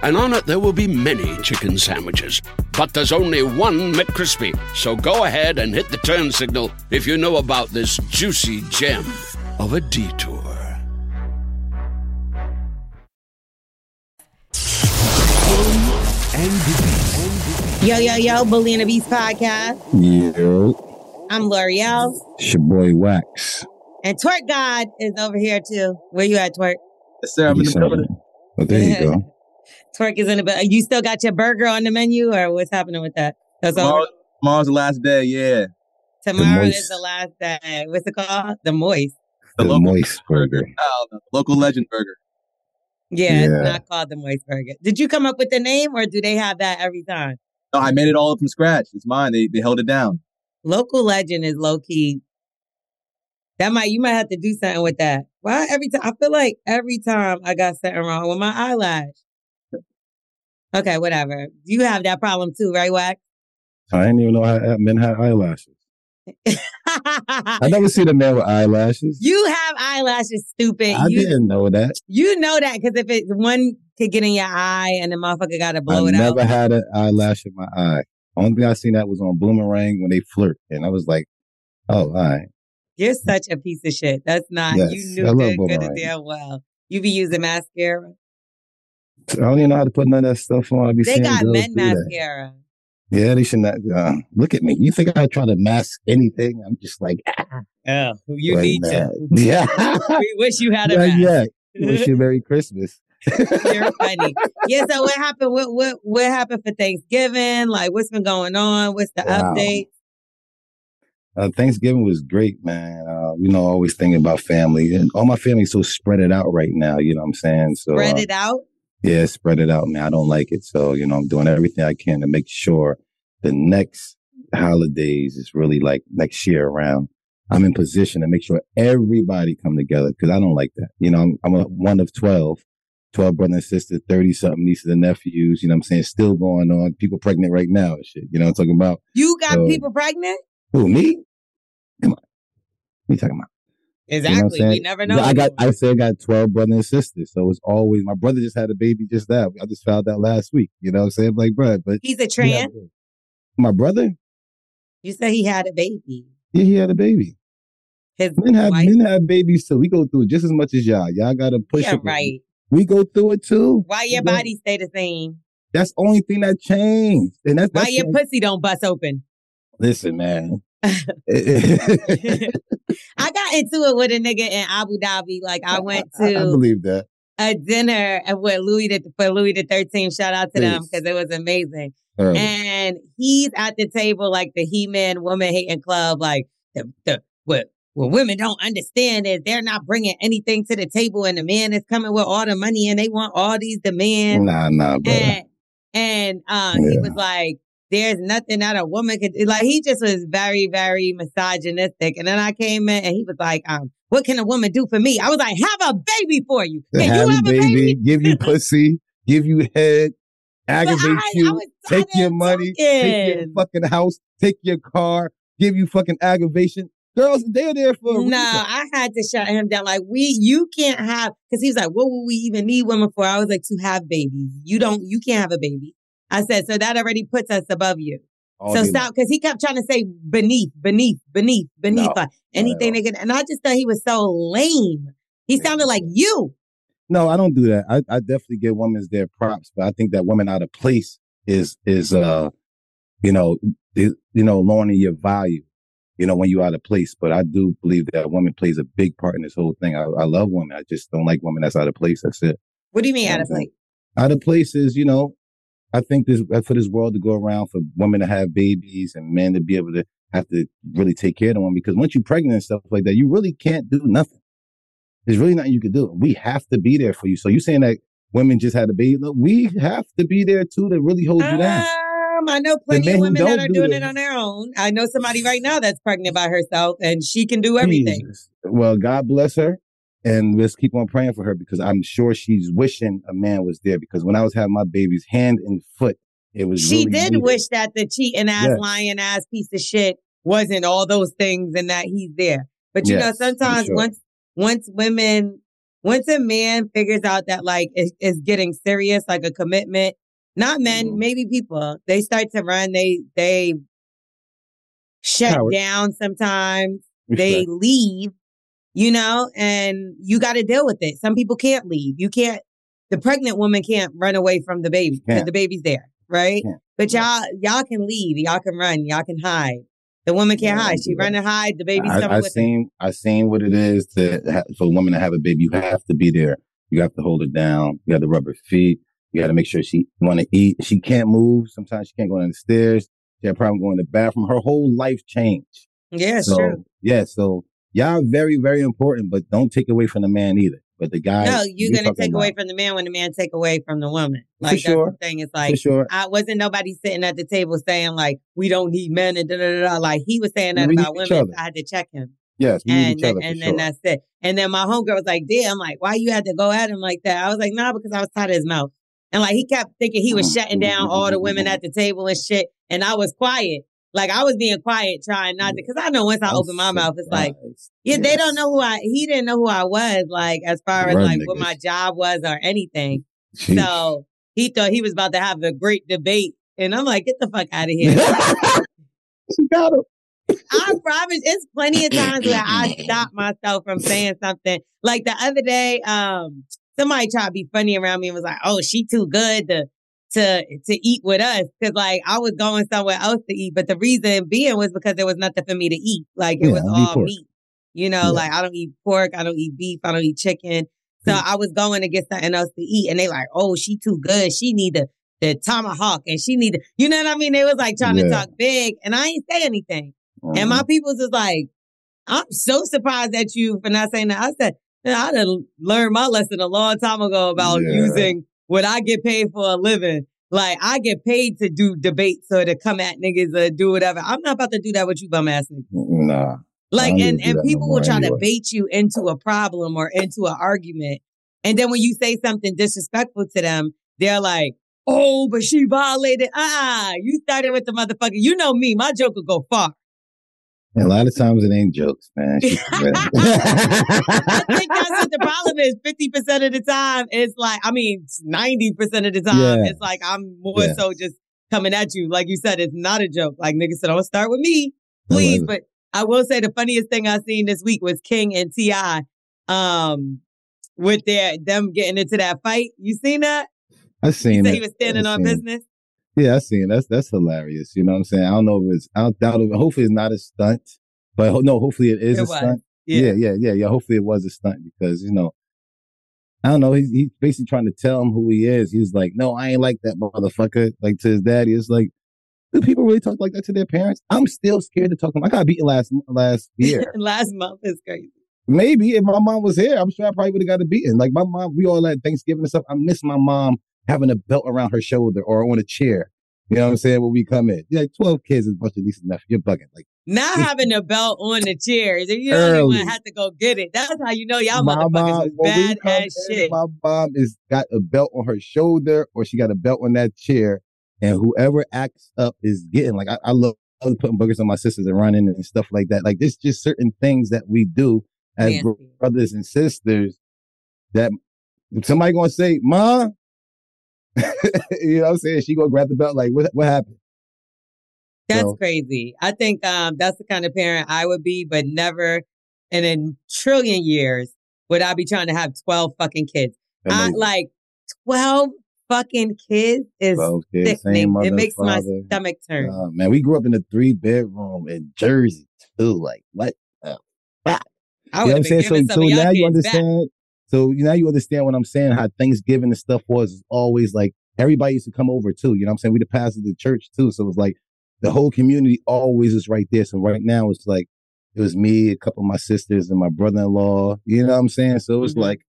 And on it, there will be many chicken sandwiches. But there's only one McCrispy. So go ahead and hit the turn signal if you know about this juicy gem of a detour. Yo, Bully and the Beast Podcast. Yo. I'm Lore'l. It's your boy, Wax. And Twerk God is over here, too. Where you at, Twerk? Yes, sir. I'm in the building. Oh, there you go. Twerk is in the... You still got your burger on the menu, or what's happening with that? That's all. Tomorrow's the last day. Yeah. Tomorrow is the last day. What's it called? The Moist. The Moist Burger. Oh, the local legend burger. Yeah, it's not called the Moist Burger. Did you come up with the name, or do they have that every time? No, I made it all up from scratch. It's mine. They held it down. Local legend is low key. You might have to do something with that. Why every time? I feel like every time I got something wrong with my eyelash. Okay, whatever. You have that problem too, right, Wax? I didn't even know how men had eyelashes. I never seen a man with eyelashes. You have eyelashes, stupid. I didn't know that. You know that because if one could get in your eye and the motherfucker got to blow it out. I never had an eyelash in my eye. Only thing I seen that was on Boomerang when they flirt. And I was like, oh, all right. You're such a piece of shit. That's not, yes, you knew good and damn well. You be using mascara. I don't even know how to put none of that stuff on. They got men mascara. That. Yeah, they should not. Look at me. You think I try to mask anything? I'm just like, oh, you like need that. To. Yeah. We wish you had a mask. Yeah. Wish you Merry Christmas. You're funny. Yeah. So what happened? What happened for Thanksgiving? Like, what's been going on? What's the update? Thanksgiving was great, man. Always thinking about family, and all my family's so spread it out right now. You know what I'm saying? So spread it out. Yeah, spread it out, man. I don't like it. So, I'm doing everything I can to make sure the next holidays is really like next year around. I'm in position to make sure everybody come together because I don't like that. I'm one of 12 brothers and sisters, 30-something nieces and nephews. You know what I'm saying? Still going on. People pregnant right now and shit. You know what I'm talking about? You got people pregnant? Who, me? Come on. What are you talking about? Exactly. You know we never know. I got 12 brothers and sisters. So it's always, my brother just had a baby just now. I just found out last week. You know what I'm saying? Like, bro, but. He's a trans? You know, my brother? You said he had a baby. Yeah, he had a baby. His men have babies too. We go through it just as much as y'all. Y'all got to push it. Right. We go through it too. Why your body stay the same? That's the only thing that changed. And that's why your pussy don't bust open. Listen, man. I got into it with a nigga in Abu Dhabi. Like I went to I believe that. A dinner with Louis the 13th. Shout out to them because it was amazing. And he's at the table like the He-Man woman hating club. Like what women don't understand is they're not bringing anything to the table, and the man is coming with all the money, and they want all these demands. Nah, bro. And he was like. There's nothing that a woman could do. Like, he just was very, very misogynistic. And then I came in and he was like, what can a woman do for me? I was like, have a baby for you. Can you have a baby? Give you pussy, give you head, aggravate you, take your money, take your fucking house, take your car, give you fucking aggravation. Girls, they're there for a reason. No, I had to shut him down. Like, you can't have, because he was like, what would we even need women for? I was like, to have babies. You can't have a baby. I said, so that already puts us above you. Oh, so stop, because he kept trying to say beneath, anything they could. And I just thought he was so lame. He sounded like you. No, I don't do that. I definitely give women their props, but I think that women out of place is lowering your value, when you out of place. But I do believe that woman plays a big part in this whole thing. I love women. I just don't like women that's out of place. That's it. What do you mean out of place? Out of place is, I think for this world to go around, for women to have babies and men to be able to have to really take care of them, because once you're pregnant and stuff like that, you really can't do nothing. There's really nothing you can do. We have to be there for you. So you're saying that women just had a baby. Look, we have to be there too to really hold you down. I know plenty of women that are doing it on their own. I know somebody right now that's pregnant by herself and she can do everything. Jesus. Well, God bless her. And let's keep on praying for her because I'm sure she's wishing a man was there. Because when I was having my baby's hand and foot, it was she really did needed. Wish that the cheating ass, lying ass piece of shit wasn't all those things and that he's there. But you know, sometimes once a man figures out that like it's getting serious, like a commitment, not men, maybe people, they start to run. They shut down sometimes. They leave. You know, and you got to deal with it. Some people can't leave. You can't, the pregnant woman can't run away from the baby because the baby's there, right? But y'all can leave. Y'all can run. Y'all can hide. The woman can't hide. She run and hide. The baby's coming with her. I seen what it is for a woman to have a baby. You have to be there. You have to hold it down. You have to rub her feet. You got to make sure she want to eat. She can't move. Sometimes she can't go down the stairs. She had a problem going to the bathroom. Her whole life changed. Yeah, so, true. Yeah, so... Y'all very, very important, but don't take away from the man either. But the guy... No, you're going to take away from the man when the man take away from the woman. Like, for sure. That's the thing. It's like, I wasn't nobody sitting at the table saying, like, we don't need men and da-da-da-da. Like, he was saying that about women. I had to check him. Yes, we need each other, and then that's it. And then my homegirl was like, damn, like, why you had to go at him like that? I was like, nah, because I was tired of his mouth. And, like, he kept thinking he was shutting down all the women at the table and shit. And I was quiet. Like, I was being quiet, trying not to, because I know once I open my mouth, it's like, they don't know he didn't know who I was, like, as far as, like, what my job was or anything. Jeez. So he thought he was about to have a great debate. And I'm like, get the fuck out of here. She got him. I promise, it's plenty of times where I stop myself from saying something. Like, the other day, somebody tried to be funny around me and was like, oh, she too good to eat with us, because like I was going somewhere else to eat, but the reason being was because there was nothing for me to eat. Like it was all meat, you know. Yeah. Like I don't eat pork, I don't eat beef, I don't eat chicken. So I was going to get something else to eat, and they like, oh, she too good. She need the tomahawk, and she need, you know what I mean. They was like trying to talk big, and I ain't say anything. Mm-hmm. And my people's was like, I'm so surprised at you for not saying that. I said, I done learned my lesson a long time ago about using. What I get paid for a living, like I get paid to do debates or to come at niggas or do whatever. I'm not about to do that with you bum ass niggas. Nah. Like, and people will try to bait you into a problem or into an argument. And then when you say something disrespectful to them, they're like, oh, but she violated. You started with the motherfucker. You know me, my joke will go far. A lot of times it ain't jokes, man. I think that's what the problem is. 50% of the time, it's like, 90% of the time, it's like I'm more so just coming at you. Like you said, it's not a joke. Like niggas said, don't start with me, please. But I will say the funniest thing I seen this week was King and T.I. With them getting into that fight. You seen that? I seen it. He was standing on business. Yeah, I seen that's hilarious. You know what I'm saying? I don't know if it's, I doubt it. Hopefully it's not a stunt, but hopefully it is a stunt. Yeah. Hopefully it was a stunt because, you know, I don't know. He's basically trying to tell him who he is. He's like, no, I ain't like that motherfucker. Like to his daddy, it's like, do people really talk like that to their parents? I'm still scared to talk to him. I got beat last year. Last month is crazy. Maybe if my mom was here, I'm sure I probably would have got a beating. Like my mom, we all at Thanksgiving and stuff. I miss my mom having a belt around her shoulder or on a chair. You know what I'm saying? When we come in. You're like 12 kids and a bunch of nieces and nephews. You're bugging. Like, not having a belt on the chair. You don't even have to go get it. That's how you know y'all motherfuckers is bad ass shit. My mom has got a belt on her shoulder or she got a belt on that chair. And whoever acts up is getting. Like, I love putting boogers on my sisters and running and stuff like that. Like, there's just certain things that we do as brothers and sisters that somebody going to say, Ma, you know what I'm saying? She gonna grab the belt like, what happened? That's crazy. I think that's the kind of parent I would be, but never in a trillion years would I be trying to have 12 fucking kids. I, like, 12 fucking kids is sickening. It makes my stomach turn. Man, we grew up in a 3-bedroom in Jersey, too. Like, what the fuck? I would have been giving some of y'all kids understand. Back. So now you understand what I'm saying, how Thanksgiving and stuff was always like, everybody used to come over too. You know what I'm saying? We the pastors of the church too. So it was like the whole community always is right there. So right now it's like, it was me, a couple of my sisters and my brother-in-law. You know what I'm saying? So it was like,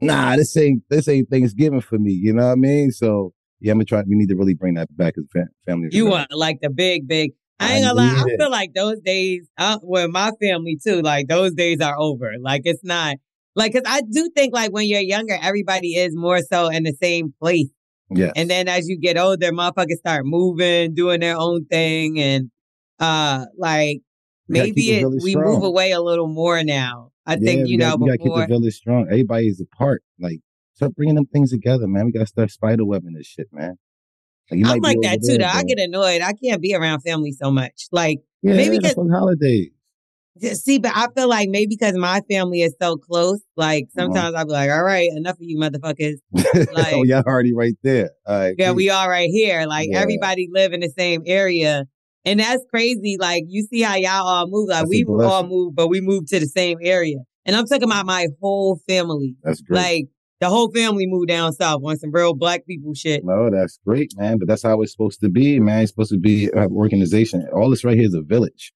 nah, this ain't Thanksgiving for me. You know what I mean? So yeah, I'm gonna try. We need to really bring that back as family. You are like the big. I ain't gonna lie. I feel like those days with my family too. Like those days are over. Like it's not like because I do think like when you're younger, everybody is more so in the same place. Yeah. And then as you get older, motherfuckers start moving, doing their own thing, and like maybe we move away a little more now. I think you gotta keep the village strong. Everybody is apart. Like start bringing them things together, man. We gotta start spider webbing this shit, man. Like, I'm like that too, though. I get annoyed. I can't be around family so much. Like yeah, maybe because holidays. See, but I feel like maybe because my family is so close, like sometimes I'll be like, all right, enough of you motherfuckers. Like, oh, y'all already right there. All right, yeah, we all right here. Like everybody live in the same area. And that's crazy. Like you see how y'all all move. Like that's we all move, but we moved to the same area. And I'm talking about my whole family. That's great. Like the whole family moved down south on some real black people shit. No, that's great, man. But that's how it's supposed to be, man. It's supposed to be an organization. All this right here is a village.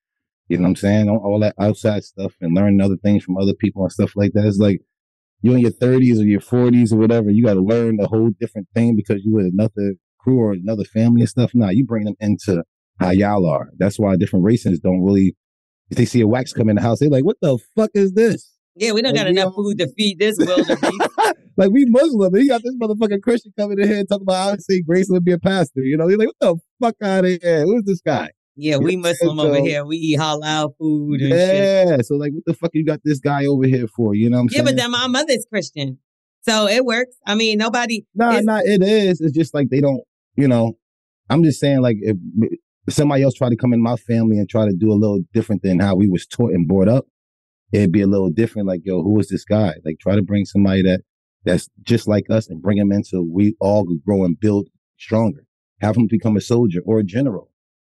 You know what I'm saying? All that outside stuff and learning other things from other people and stuff like that. It's like you're in your 30s or your 40s or whatever. You got to learn a whole different thing because you with another crew or another family and stuff. Nah, you bring them into how y'all are. That's why different races don't really, if they see a wax come in the house, they're like, what the fuck is this? Yeah, we don't got enough food to feed this wildebeest. Like, we Muslim. You got this motherfucking Christian coming in here and talking about, I say Grace would be a pastor. You know, he's like, what the fuck out of here? Who's this guy? Yeah, we Muslim over here. We eat halal food and shit. Yeah, so like, what the fuck you got this guy over here for? You know what I'm saying? Yeah, but then my mother's Christian. So it works. I mean, nobody... No, it is. It's just like they don't, you know... I'm just saying, like, if somebody else tried to come in my family and try to do a little different than how we was taught and brought up, it'd be a little different. Like, yo, who is this guy? Like, try to bring somebody that's just like us and bring him in so we all grow and build stronger. Have him become a soldier or a general.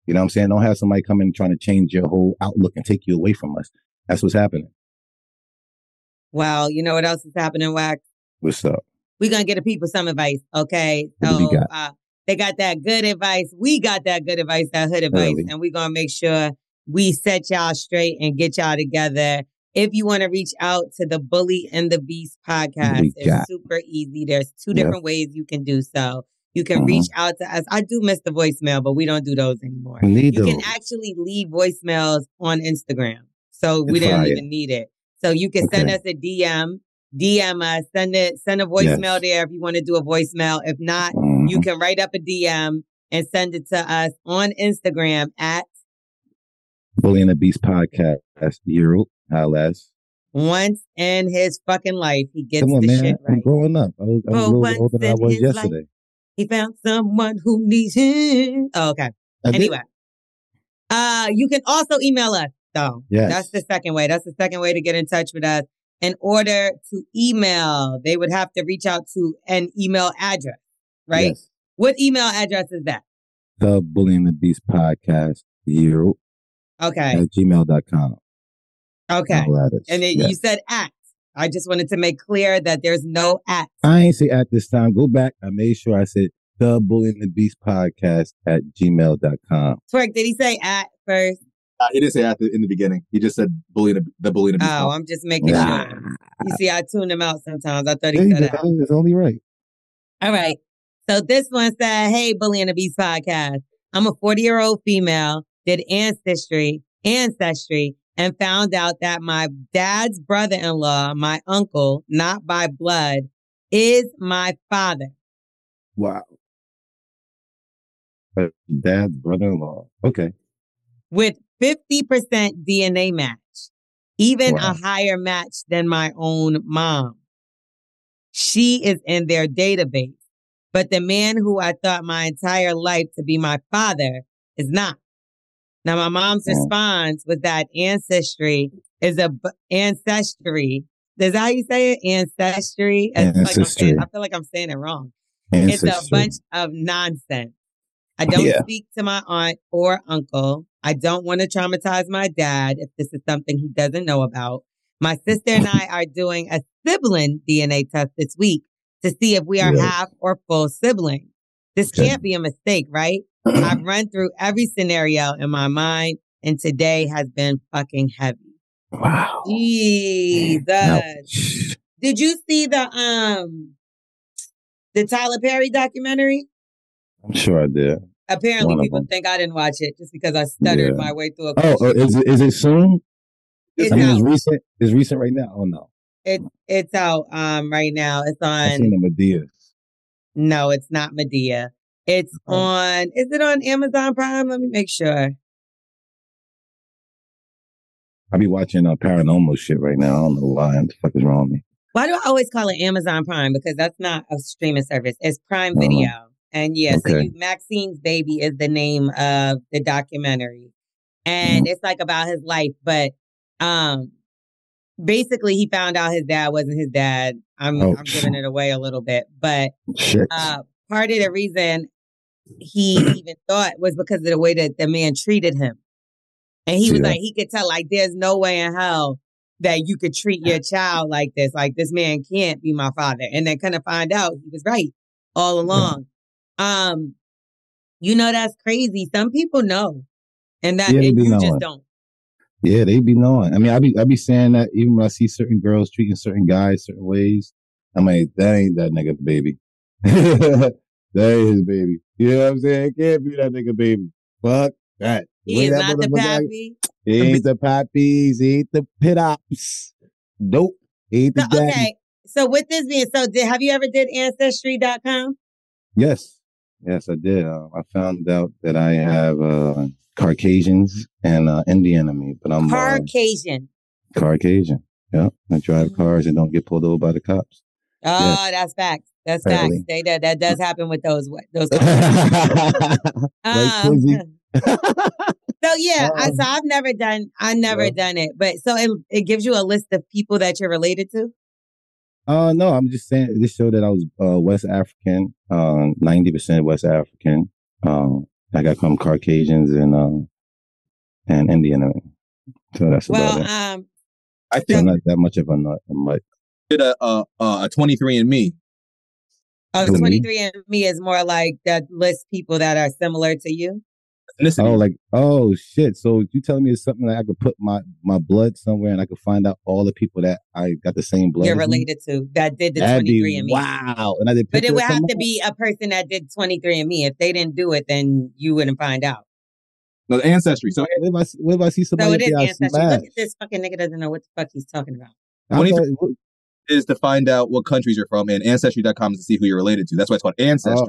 You know what I'm saying? Don't have somebody come in trying to change your whole outlook and take you away from us. That's what's happening. Wow. You know what else is happening, Wax? What's up? We're going to get the people some advice, okay? So, they got that good advice. We got that good advice, that hood advice. Really? And we're going to make sure we set y'all straight and get y'all together. If you want to reach out to the Bully and the Beast podcast, it's super easy. There's two different ways you can do so. You can reach out to us. I do miss the voicemail, but we don't do those anymore. Neither. You can actually leave voicemails on Instagram. So we didn't even need it. So you can send us a DM us, send a voicemail there if you want to do a voicemail. If not, you can write up a DM and send it to us on Instagram at Bully and the Beast Podcast. That's Euro. Once in his fucking life, he gets shit right. I'm growing up. I was a little older than I was yesterday. Life, he found someone who needs him. Oh, okay. Anyway, you can also email us, though. Yes. That's the second way. That's the second way to get in touch with us. In order to email, they would have to reach out to an email address, right? Yes. What email address is that? The Bully and the Beast Podcast, Euro. Okay. At gmail.com. Okay. And then you said at. I just wanted to make clear that there's no at. I ain't say at this time. Go back. I made sure I said the Bully and the Beast Podcast at gmail.com. Twerk, did he say at first? He didn't say at in the beginning. He just said Bully and the Beast Podcast. Oh, I'm just making sure. You see, I tune him out sometimes. I thought he said that. That's only right. All right. So this one said, hey, Bully and the Beast Podcast. I'm a 40-year-old female, did Ancestry, and found out that my dad's brother-in-law, my uncle, not by blood, is my father. Wow. But dad's brother-in-law. Okay. With 50% DNA match, even a higher match than my own mom. She is in their database, but the man who I thought my entire life to be my father is not. Now, my mom's response was that Ancestry is a ancestry. Is that how you say it? Ancestry? Ancestry. I feel like I'm saying it wrong. Ancestry. It's a bunch of nonsense. I don't speak to my aunt or uncle. I don't want to traumatize my dad if this is something he doesn't know about. My sister and I are doing a sibling DNA test this week to see if we are half or full siblings. This can't be a mistake, right? I've run through every scenario in my mind, and today has been fucking heavy. Wow. Jesus. No. Did you see the Tyler Perry documentary? I'm sure I did. Apparently, people think I didn't watch it just because I stuttered my way through a question. Oh, is it soon? It's out. It's recent right now? Oh, no. It's out right now. It's on... I've seen the Medea's. No, it's not Medea. It's on... Is it on Amazon Prime? Let me make sure. I be watching paranormal shit right now. I don't know why. What the fuck is wrong with me? Why do I always call it Amazon Prime? Because that's not a streaming service. It's Prime Video. And so Maxine's Baby is the name of the documentary. And it's like about his life. But basically, he found out his dad wasn't his dad. I'm giving it away a little bit. But part of the reason he even thought was because of the way that the man treated him. And he was like, he could tell, like, there's no way in hell that you could treat your child like this. Like, this man can't be my father. And then kind of find out he was right all along. Yeah. You know, that's crazy. Some people know. And that and you knowing. Just don't. Yeah, they be knowing. I mean, I be saying that even when I see certain girls treating certain guys certain ways, I'm like, that ain't that nigga baby. That ain't his baby. You know what I'm saying? It can't be that nigga baby. Fuck that. He is not the pappy. He ain't the pappies. He ain't the pit-ops. Nope. He ain't the daddy. Okay. So with this being, have you ever did Ancestry.com? Yes. Yes, I did. I found out that I have Caucasians and Indian in me. But I'm Caucasian. Caucasian. Yeah. I drive cars and don't get pulled over by the cops. Oh, yes. That's facts. That's facts. That does happen with those cars. So I've never done it, but so it gives you a list of people that you're related to. No, I'm just saying this showed that I was West African, 90% West African. I got from Caucasians and Indian. So that's about it. I think I'm not that much of a nut. I'm like did a 23andMe. Oh, 23andMe is more like that lists people that are similar to you. Oh shit! So you telling me it's something that I could put my blood somewhere and I could find out all the people that I got the same blood. You're related to that did the 23andMe. Wow! And I did, but it would have to be a person that did 23andMe. If they didn't do it, then you wouldn't find out. No, the ancestry. So what if I see somebody? So it is ancestry. Look at this fucking nigga doesn't know what the fuck he's talking about. 23 is to find out what countries you're from, and ancestry.com is to see who you're related to. That's why it's called ancestry.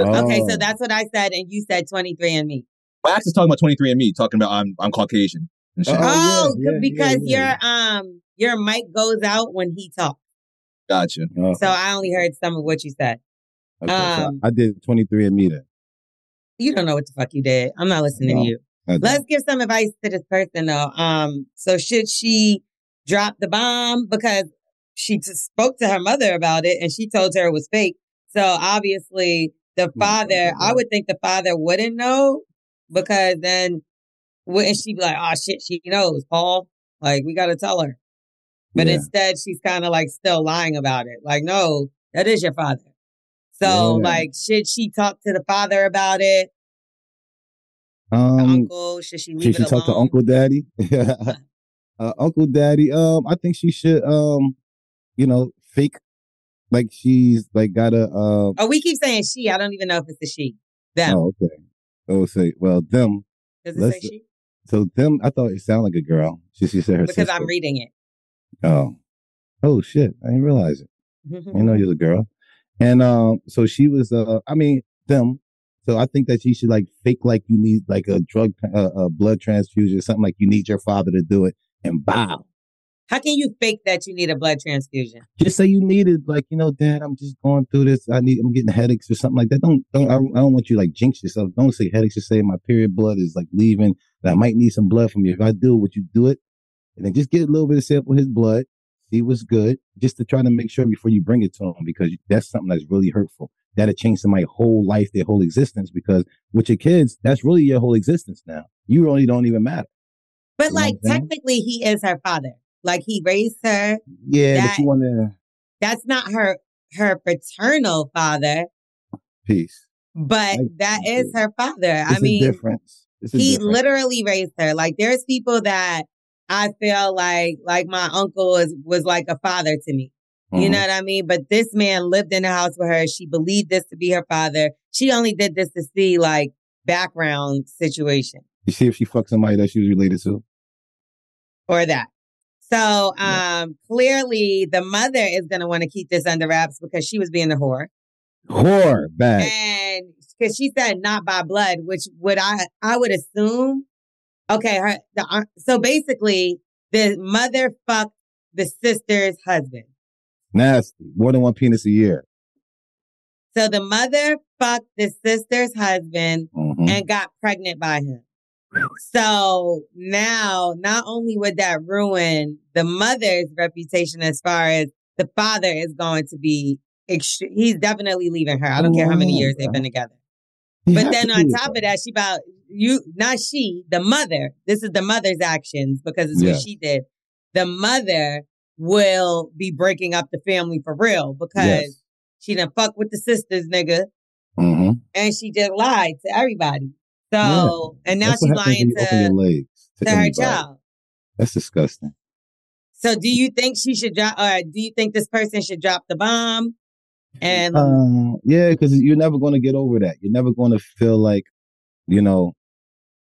Okay, so that's what I said, and you said 23andMe. Wax is talking about 23andMe, talking about I'm Caucasian. And shit. Because your mic goes out when he talks. Gotcha. So I only heard some of what you said. Okay, so I did 23andMe then. You don't know what the fuck you did. I'm not listening to you. Let's give some advice to this person though. So should she drop the bomb because she just spoke to her mother about it and she told her it was fake? So obviously. The father, I would think the father wouldn't know because then wouldn't she be like, oh, shit, she knows, Paul. Like, we got to tell her. But instead, she's kind of like still lying about it. Like, no, that is your father. So, like, should she talk to the father about it? The uncle, should she leave it alone? Should she talk to Uncle Daddy? Uncle Daddy, I think she should, fake. Like she's like got a. We keep saying she. I don't even know if it's a she. Them. Oh, okay. Oh, say them. Does it say she? So them. I thought it sounded like a girl. She said her. Because sister. I'm reading it. Oh shit! I didn't realize it. I know you're a girl, and so she was. Them. So I think that she should like fake like you need like a blood transfusion, something like you need your father to do it, and bow. How can you fake that you need a blood transfusion? Just say you need it, like Dad. I'm just going through this. I'm getting headaches or something like that. Don't. I don't want you like jinx yourself. Don't say headaches. Just say my period blood is like leaving. And I might need some blood from you. If I do, would you do it? And then just get a little bit of sample of his blood. See what's good, just to try to make sure before you bring it to him, because that's something that's really hurtful. That'll change somebody's whole life, their whole existence. Because with your kids, that's really your whole existence now. You really don't even matter. But technically, he is her father. Like he raised her. Yeah, but you want to. That's not her paternal father. Peace. But that is her father. It's a difference. He literally raised her. Like there's people that I feel like my uncle was like a father to me. You know what I mean? But this man lived in the house with her. She believed this to be her father. She only did this to see, like, background situation. You see if she fucked somebody that she was related to. Or that. So, clearly, the mother is going to want to keep this under wraps because she was being a whore. Whore, bad. And because she said not by blood, which would I would assume. Okay, so basically, the mother fucked the sister's husband. Nasty. More than one penis a year. So the mother fucked the sister's husband and got pregnant by him. So now, not only would that ruin the mother's reputation as far as the father is going to be, he's definitely leaving her. I don't care how many years they've been together. But then on top of that, the mother, this is the mother's actions because it's what she did. The mother will be breaking up the family for real because she done fuck with the sisters, nigga. And she just lied to everybody. So, and now she's lying to her child. That's disgusting. So do you think she should drop, or do you think this person should drop the bomb? And yeah, because you're never going to get over that. You're never going to feel like, you know,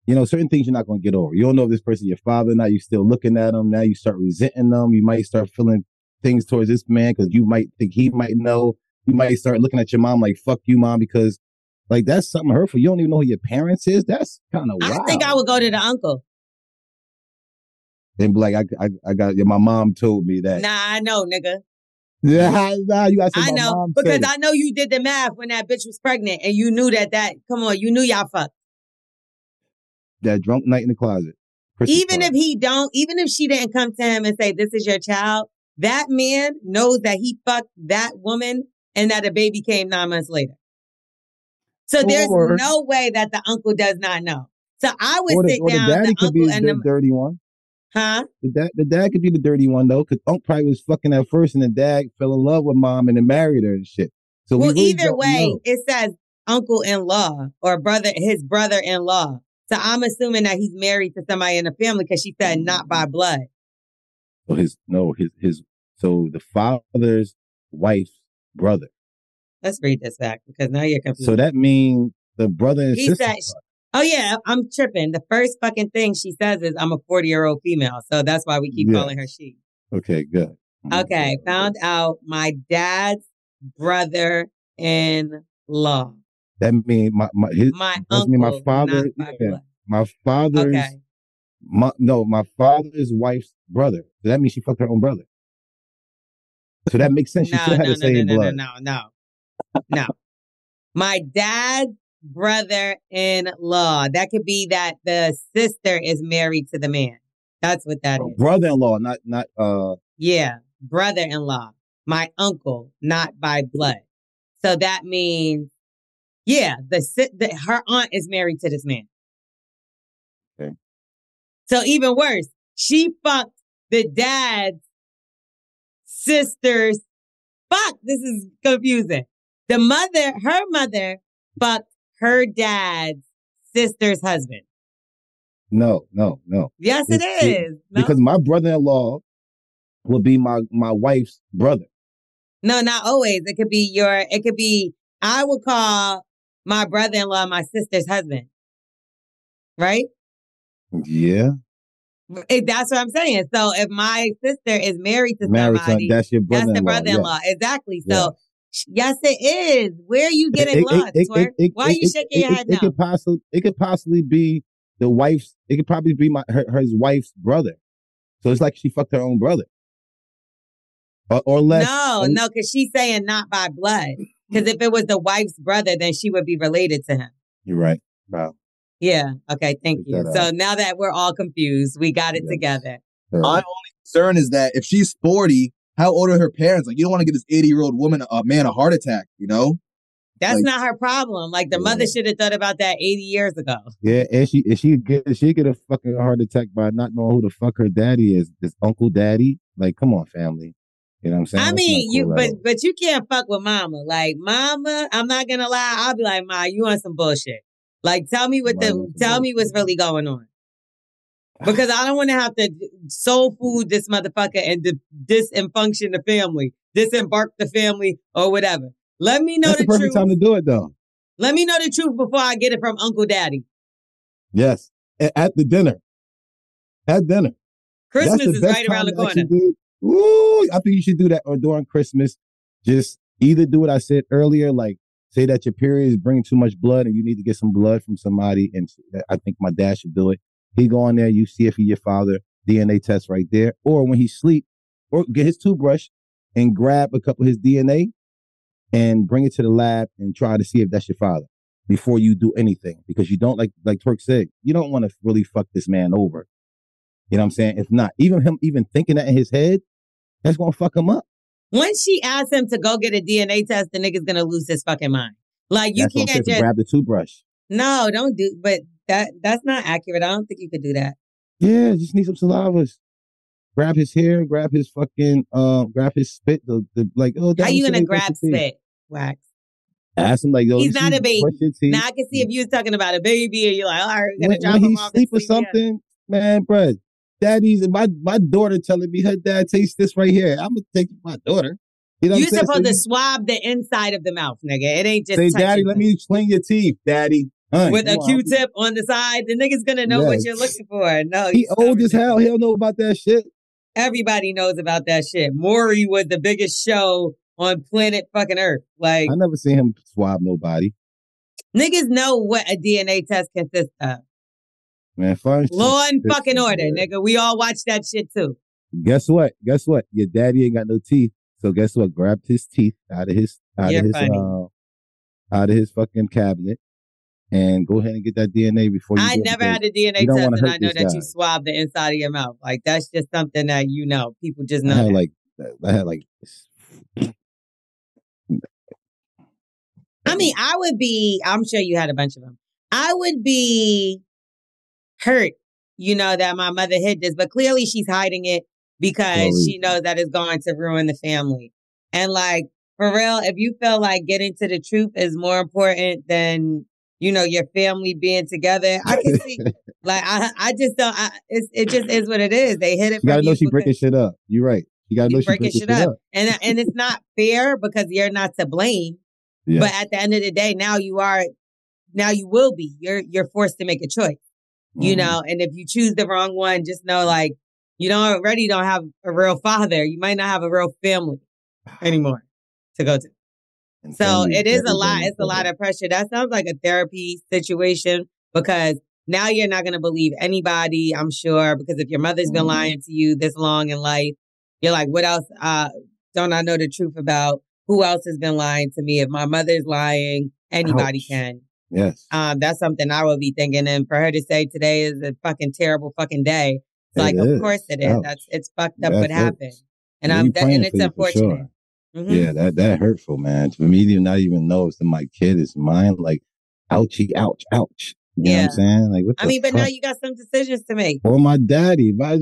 certain things you're not going to get over. You don't know if this person, your father, now you're still looking at them. Now you start resenting them. You might start feeling things towards this man because you might think he might know. You might start looking at your mom like, fuck you, mom, because like, that's something hurtful. You don't even know who your parents is. That's kind of wild. I think I would go to the uncle. And be like, I got my mom told me that. Nah, I know, nigga. Yeah, nah, you got to say my mom because said it. I know you did the math when that bitch was pregnant and you knew that, come on, you knew y'all fucked. That drunk night in the closet. Even if she didn't come to him and say, this is your child, that man knows that he fucked that woman and that a baby came 9 months later. So there's no way that the uncle does not know. So I would sit down. The daddy could be the dirty one. Huh? The dad could be the dirty one though, because Uncle probably was fucking at first, and the dad fell in love with mom and then married her and shit. So either way, it says uncle-in-law or brother, his brother-in-law. So I'm assuming that he's married to somebody in the family because she said not by blood. So so the father's wife's brother. Let's read this back because now you're confused. So that means the brother and sister. Oh, yeah, I'm tripping. The first fucking thing she says is, I'm a 40-year-old female. So that's why we keep calling her she. Okay, good. Okay, found out my dad's brother-in-law. That means my father. My father's. Okay. My father's wife's brother. So that means she fucked her own brother. So that makes sense. She still had the same blood. No. My dad's brother-in-law. That could be that the sister is married to the man. That's what that is. Brother-in-law, not. Yeah, brother-in-law. My uncle, not by blood. So that means, yeah, her aunt is married to this man. Okay. So even worse, she fucked the dad's sister's. Fuck, this is confusing. Her mother fucked her dad's sister's husband. No. Yes, it is. No? Because my brother-in-law would be my wife's brother. No, not always. I would call my brother-in-law my sister's husband. Right? Yeah. That's what I'm saying. So if my sister is married to somebody, that's your brother-in-law. That's the brother-in-law. Yeah. Exactly. So. Yeah. Yes, it is. Where are you getting lost, Twerk? Why are you shaking your head now? It could possibly be the wife's. It could probably be his wife's brother. So it's like she fucked her own brother, or less. No, because she's saying not by blood. Because if it was the wife's brother, then she would be related to him. You're right. Wow. Yeah. Okay. Thank you. So now that we're all confused, we got it together. Right. My only concern is that if she's 40. How old are her parents? Like, you don't want to give this 80-year-old woman, a man, a heart attack, you know? That's not her problem. Like, the mother should have thought about that 80 years ago. Yeah, and she get a fucking heart attack by not knowing who the fuck her daddy is. This uncle daddy? Like, come on, family. You know what I'm saying? I mean, cool but you can't fuck with mama. Like, mama, I'm not going to lie. I'll be like, Ma, you on some bullshit. Like, tell me what's really going on. because I don't want to have to soul food this motherfucker and disemfunction the family, disembark the family or whatever. Let me know that's the truth. Perfect time to do it, though. Let me know the truth before I get it from Uncle Daddy. Yes, at the dinner. At dinner. Christmas is right around the corner. Ooh, I think you should do that, or during Christmas, just either do what I said earlier, like say that your period is bringing too much blood and you need to get some blood from somebody. And I think my dad should do it. He go on there, you see if he your father, DNA test right there. Or when he sleep, or get his toothbrush and grab a couple of his DNA and bring it to the lab and try to see if that's your father before you do anything. Because you don't, like Twerk said, you don't want to really fuck this man over. You know what I'm saying? If not, even him even thinking that in his head, that's going to fuck him up. Once she asks him to go get a DNA test, the nigga's going to lose his fucking mind. Like, you can't just grab the toothbrush. No, don't do, but that's not accurate. I don't think you could do that. Yeah, just need some salivas. Grab his hair, grab his fucking, grab his spit. How you going to grab spit, Wax? Ask him, like, yo, he's not a baby. Now I can see if you was talking about a baby and you're like, all right, we're going to drop him off. When he sleep or something, man, bruh. Daddy's and my daughter telling me her dad tastes this right here. I'm gonna take my daughter. You know, you're supposed to swab the inside of the mouth, nigga. It ain't just. Say, daddy, let me clean your teeth, daddy. With a Q-tip on the side, the nigga's gonna know what you're looking for. No, he old as hell. He'll know about that shit. Everybody knows about that shit. Maury was the biggest show on planet fucking Earth. Like, I never seen him swab nobody. Niggas know what a DNA test consists of. Man, law and fucking order, nigga. We all watch that shit too. Guess what? Your daddy ain't got no teeth, so guess what? Grabbed his teeth out of his fucking cabinet, and go ahead and get that DNA before you. I never had a DNA test, and I know that guy. You swab the inside of your mouth. Like, that's just something that you know. People just know. I had like. I mean, I would be. I'm sure you had a bunch of them. I would be hurt, you know, that my mother hid this, but clearly she's hiding it because she knows that it's going to ruin the family. And like, for real, if you feel like getting to the truth is more important than, you know, your family being together, I can see, like, I just don't, it just is what it is. They hid it. You gotta know she breaking shit up. You're right. You gotta know she breaking shit up. And it's not fair because you're not to blame. Yeah. But at the end of the day, now you will be. You're forced to make a choice. You know, and if you choose the wrong one, just know, like, you don't have a real father. You might not have a real family anymore to go to. And so it is a lot. It's a lot of pressure. That sounds like a therapy situation because now you're not going to believe anybody, I'm sure, because if your mother's been lying to you this long in life, you're like, what else don't I know the truth about? Who else has been lying to me? If my mother's lying, anybody can. Yes. That's something I would be thinking. And for her to say today is a fucking terrible fucking day. It's like, of course it is. It's fucked up what happened. And it's unfortunate. Sure. Mm-hmm. Yeah, that hurtful, man. For me to not even know if my kid is mine, like, ouchie, ouch, ouch. You know what I'm saying? Like, but now you got some decisions to make. Or my daddy. My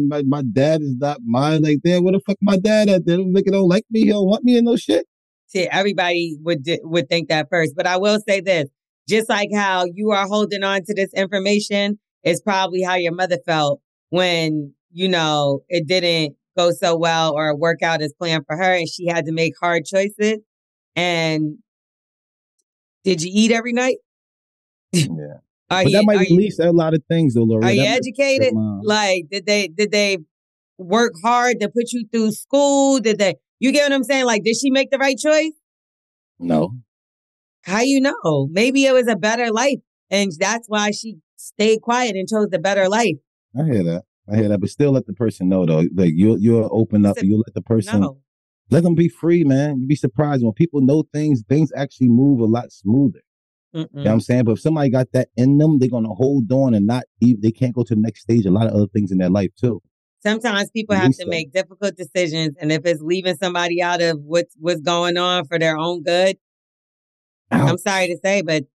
dad is not mine. Like, damn, where the fuck my dad at? They don't like me. He don't want me and no shit. See, everybody would think that first. But I will say this. Just like how you are holding on to this information is probably how your mother felt when, you know, it didn't go so well or work out as planned for her and she had to make hard choices. And did you eat every night? Yeah. That might release a lot of things, though, Lore'l. Are you educated? Like, did they work hard to put you through school? You get what I'm saying? Like, did she make the right choice? No. How you know? Maybe it was a better life, and that's why she stayed quiet and chose the better life. I hear that, but still let the person know, though. Like, you'll open up, you'll let the person, let them be free, man. You'd be surprised when people know things actually move a lot smoother. Mm-mm. You know what I'm saying? But if somebody got that in them, they're gonna hold on and not even, they can't go to the next stage. A lot of other things in their life too. Sometimes people have to make difficult decisions, and if it's leaving somebody out of what's going on for their own good. I'm sorry to say, but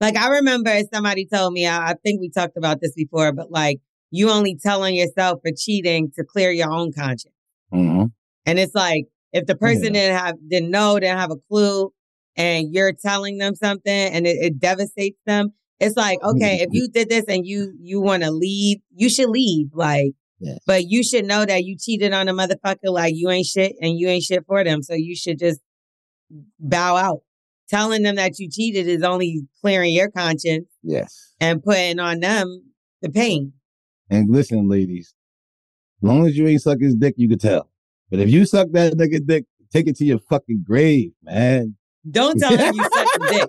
like, I remember somebody told me, I think we talked about this before, but like, you only tell on yourself for cheating to clear your own conscience. Mm-hmm. And it's like, if the person didn't know, didn't have a clue, and you're telling them something and it devastates them, It's like, okay, if you did this and you want to leave, you should leave. Like, yeah. But you should know that you cheated on a motherfucker. Like, you ain't shit and you ain't shit for them. So you should just bow out. Telling them that you cheated is only clearing your conscience. Yes. And putting on them the pain. And listen, ladies, as long as you ain't suck his dick, you could tell. But if you suck that nigga dick, take it to your fucking grave, man. Don't tell him you suck the dick.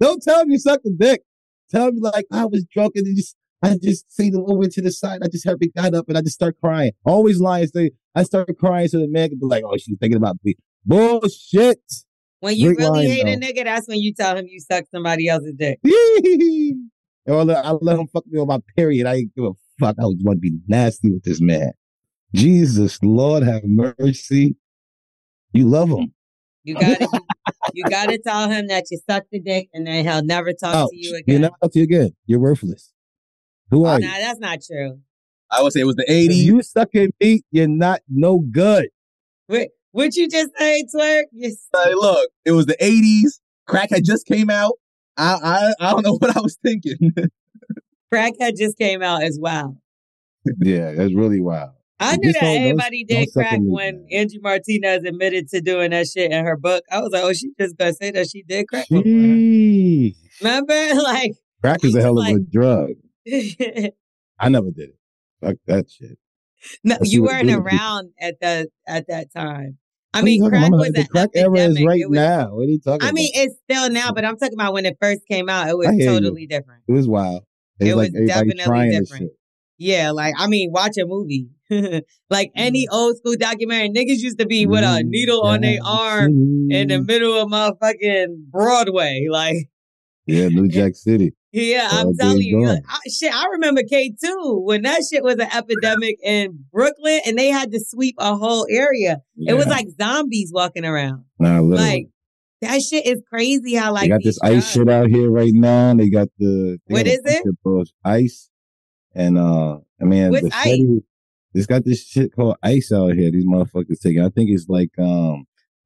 Don't tell him you suck the dick. Tell him, like, I was drunk and I just seen him over to the side. I just heard he got up and I just start crying. Always lying. Say, I start crying so the man could be like, oh, she's thinking about me. Bullshit. When you hate a nigga, that's when you tell him you suck somebody else's dick. Or I let him fuck me on my period. I ain't give a fuck. I just want to be nasty with this man. Jesus, Lord have mercy. You love him. You gotta tell him that you sucked the dick and then he'll never talk to you again. He'll never talk to you again. You're worthless. Who are you? Nah, that's not true. I would say it was the 80s. If you sucking meat, you're not no good. Wait, what you just say, Twerk? Look, it was the 80s. Crack had just came out. I don't know what I was thinking. Crack had just came out as wild. Yeah, that's really wild. I knew that everybody did crack when Angie Martinez admitted to doing that shit in her book. I was like, oh, she just gonna say that she did crack. Remember? Like, crack is a hell of a drug. I never did it. Fuck that shit. No, you weren't around at that time. I mean, crack was an epidemic right now. What are you talking about? I mean, it's still now, but I'm talking about when it first came out. It was totally different. It was wild. It was definitely different. Yeah, like, I mean, watch a movie. Like any old school documentary, niggas used to be with a needle on their arm in the middle of motherfucking Broadway. Like, yeah, New Jack City. Yeah, I'm telling you. Like, I remember K2 when that shit was an epidemic in Brooklyn and they had to sweep a whole area. Yeah. It was like zombies walking around. Nah, like, that shit is crazy how, like, they got this ice shit out here right now. They got what is it? Ice. And, I mean, what's ice? It's got this shit called ice out here. These motherfuckers taking. I think it's like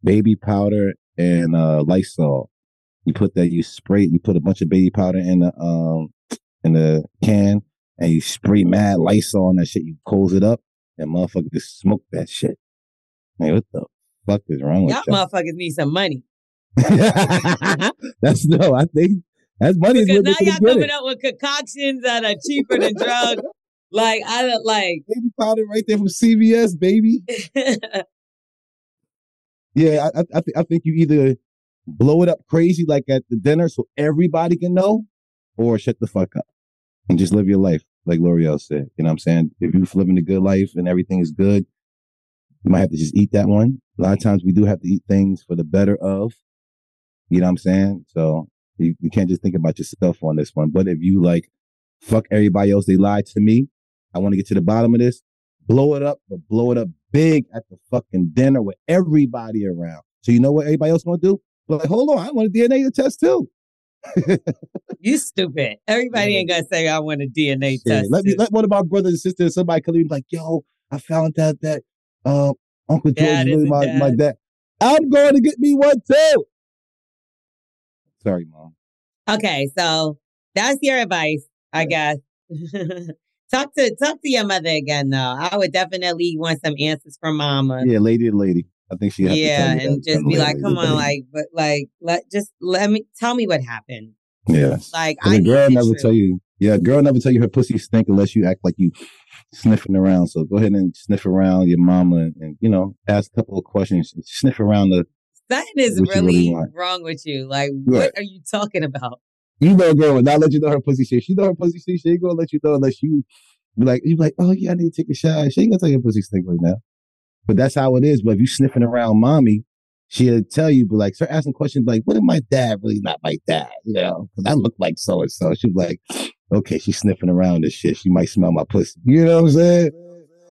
baby powder and Lysol. You put that. You spray. You put a bunch of baby powder in the can, and you spray mad Lysol on that shit. You close it up, and motherfuckers just smoke that shit. Man, what the fuck is wrong with y'all? Motherfuckers need some money. I think that's money. Because now y'all coming up with concoctions that are cheaper than drugs. Like, I don't like. Baby powder right there from CVS, baby. Yeah, I think you either blow it up crazy, like at the dinner, so everybody can know, or shut the fuck up and just live your life, like L'Oreal said. You know what I'm saying? If you're living a good life and everything is good, you might have to just eat that one. A lot of times we do have to eat things for the better of, you know what I'm saying? So you can't just think about yourself on this one. But if you like, fuck everybody else, they lied to me, I want to get to the bottom of this, blow it up, but blow it up big at the fucking dinner with everybody around. So you know what everybody else going to do? Like, hold on, I want a DNA test too. You stupid. Everybody ain't going to say, I want a DNA test. Let one of my brothers and sisters, somebody come in like, yo, I found out that Uncle George is really my dad. I'm going to get me one too. Sorry, Mom. Okay, so that's your advice, I guess. Talk to your mother again, though. I would definitely want some answers from Mama. Yeah, lady. I think she has to tell and just be like, come on, like, but like, tell me what happened. Yeah, like, I mean, girl never tell you. Yeah, girl never tell you her pussy stink unless you act like you sniffing around. So go ahead and sniff around your mama and ask a couple of questions. Sniff around the. Something is really wrong with you. Like, what are you talking about? You know, girl would not let you know her pussy shit. She know her pussy shit. She ain't gonna let you know unless you be like, oh yeah, I need to take a shower. She ain't gonna tell your pussy stink right now. But that's how it is. But if you sniffing around mommy, she'll tell you, but like, start asking questions like, what if my dad really not my dad? Because I look like so and so. She'll be like, okay, she's sniffing around this shit. She might smell my pussy. You know what I'm saying?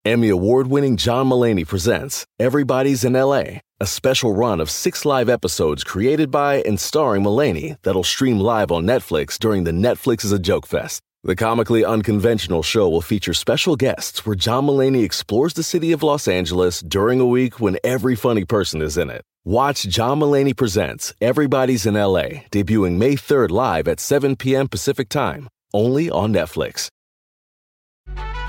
Emmy award-winning John Mulaney presents Everybody's in L.A., a special run of 6 live episodes created by and starring Mulaney that'll stream live on Netflix during the Netflix is a Joke Fest. The comically unconventional show will feature special guests where John Mulaney explores the city of Los Angeles during a week when every funny person is in it. Watch John Mulaney Presents Everybody's in L.A., debuting May 3rd live at 7 p.m. Pacific Time, only on Netflix.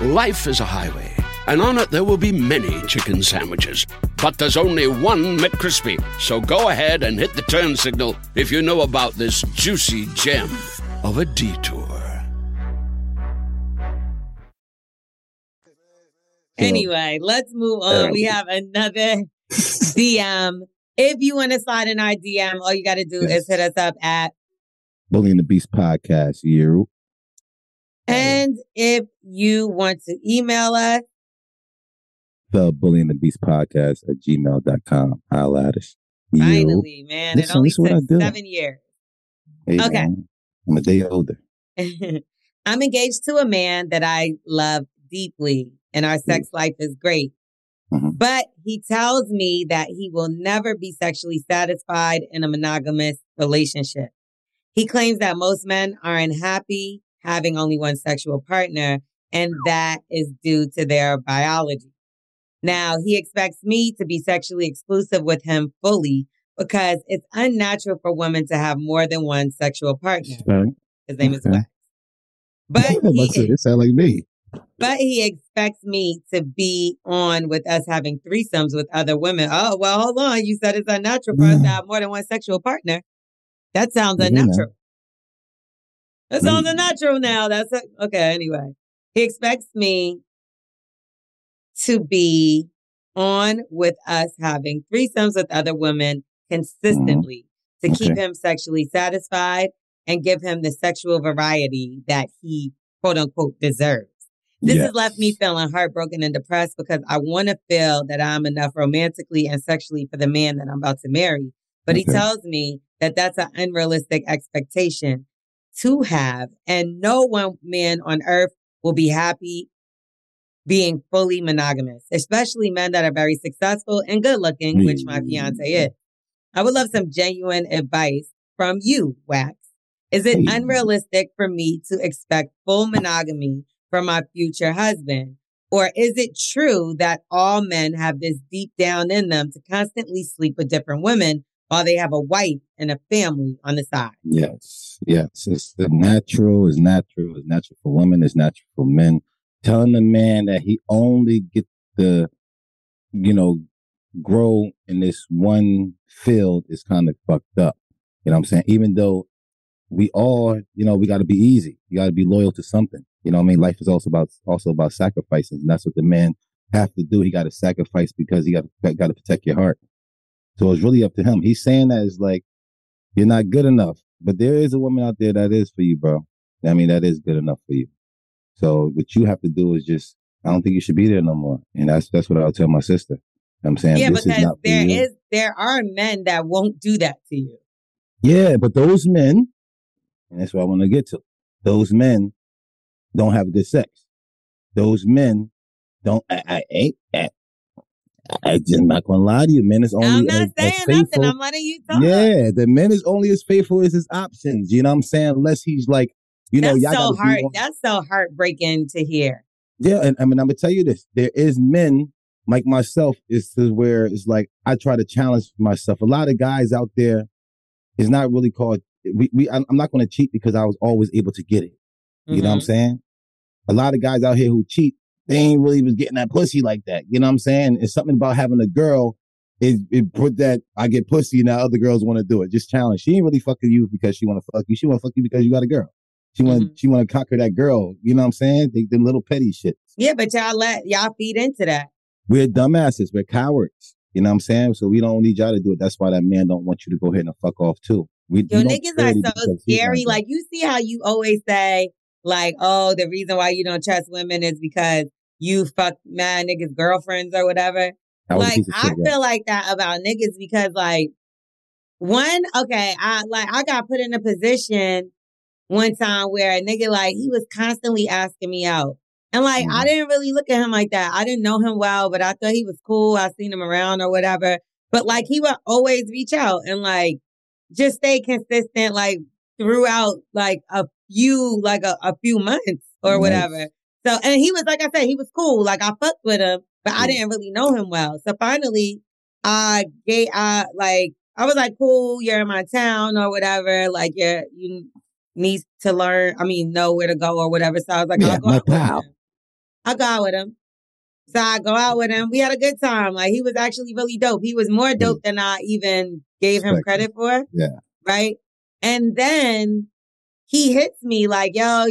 Life is a highway, and on it there will be many chicken sandwiches. But there's only one McCrispy, so go ahead and hit the turn signal if you know about this juicy gem of a detour. Anyway, let's move on. We have another DM. If you want to slide in our DM, all you got to do is hit us up at Bully and the Beast Podcast. And if you want to email us, the Bully and the Beast Podcast at gmail.com. I'll add us. Finally, man. It only took 7 years. Hey, okay. Man, I'm a day older. I'm engaged to a man that I love deeply, and our sex life is great. But he tells me that he will never be sexually satisfied in a monogamous relationship. He claims that most men aren't happy having only one sexual partner, and that is due to their biology. Now, he expects me to be sexually exclusive with him fully because it's unnatural for women to have more than one sexual partner. His name is Wax. It sounds like me. But he expects me to be on with us having threesomes with other women. Oh, well, hold on. You said it's unnatural for us to have more than one sexual partner. That sounds unnatural. That sounds unnatural now. Okay, anyway. He expects me to be on with us having threesomes with other women consistently to keep him sexually satisfied and give him the sexual variety that he, quote unquote, deserves. This has left me feeling heartbroken and depressed because I want to feel that I'm enough romantically and sexually for the man that I'm about to marry. But he tells me that that's an unrealistic expectation to have. And no one man on earth will be happy being fully monogamous, especially men that are very successful and good looking, which my fiance is. I would love some genuine advice from you, Wax. Is it unrealistic for me to expect full monogamy from my future husband? Or is it true that all men have this deep down in them to constantly sleep with different women while they have a wife and a family on the side? Yes. It's natural. It's natural for women. It's natural for men. Telling the man that he only gets to, grow in this one field is kind of fucked up. You know what I'm saying? Even though we all, we got to be easy. You got to be loyal to something. You know what I mean? Life is also about sacrificing. And that's what the man have to do. He got to sacrifice because he got to protect your heart. So it's really up to him. He's saying that is like, you're not good enough. But there is a woman out there that is for you, bro. I mean, that is good enough for you. So what you have to do is just, I don't think you should be there no more. And that's what I'll tell my sister. You know what I'm saying? Yeah, this because is not there is there are men that won't do that to you. Yeah, but those men, and that's what I want to get to, those men don't have good sex. Those men don't. I'm just not gonna lie to you. Men is only. I'm not saying nothing. I'm letting you talk. Yeah, the men is only as faithful as his options. You know what I'm saying? Unless he's like, y'all so hard. That's so heartbreaking to hear. Yeah, and I mean, I'm gonna tell you this. There is men like myself. Is to where it's like I try to challenge myself. A lot of guys out there is not really called. I'm not gonna cheat because I was always able to get it. You know what I'm saying? A lot of guys out here who cheat, they ain't really was getting that pussy like that. You know what I'm saying? It's something about having a girl. It put that, I get pussy, now other girls want to do it. Just challenge. She ain't really fucking you because she want to fuck you. She want to fuck you because you got a girl. She want to conquer that girl. You know what I'm saying? Them little petty shit. Yeah, but y'all feed into that. We're dumbasses. We're cowards. You know what I'm saying? So we don't need y'all to do it. That's why that man don't want you to go ahead and fuck off too. Yo, niggas are so scary. Like, you see how you always say, like, oh, the reason why you don't trust women is because you fuck mad niggas' girlfriends or whatever. Like, I feel like that about niggas because, like, one, okay, I got put in a position one time where a nigga, like, he was constantly asking me out. And, like, I didn't really look at him like that. I didn't know him well, but I thought he was cool. I seen him around or whatever. But, like, he would always reach out and, like, just stay consistent, like, throughout, like, a few months or whatever. So, and he was, like I said, he was cool. Like, I fucked with him, but I didn't really know him well. So finally, Like, I was like, cool, you're in my town or whatever. Like, you need to learn, know where to go or whatever. So I was like, yeah, I'll go out with him. So I go out with him. We had a good time. Like, he was actually really dope. He was more dope than I even gave him credit for. Yeah. Right? And then he hits me like, yo,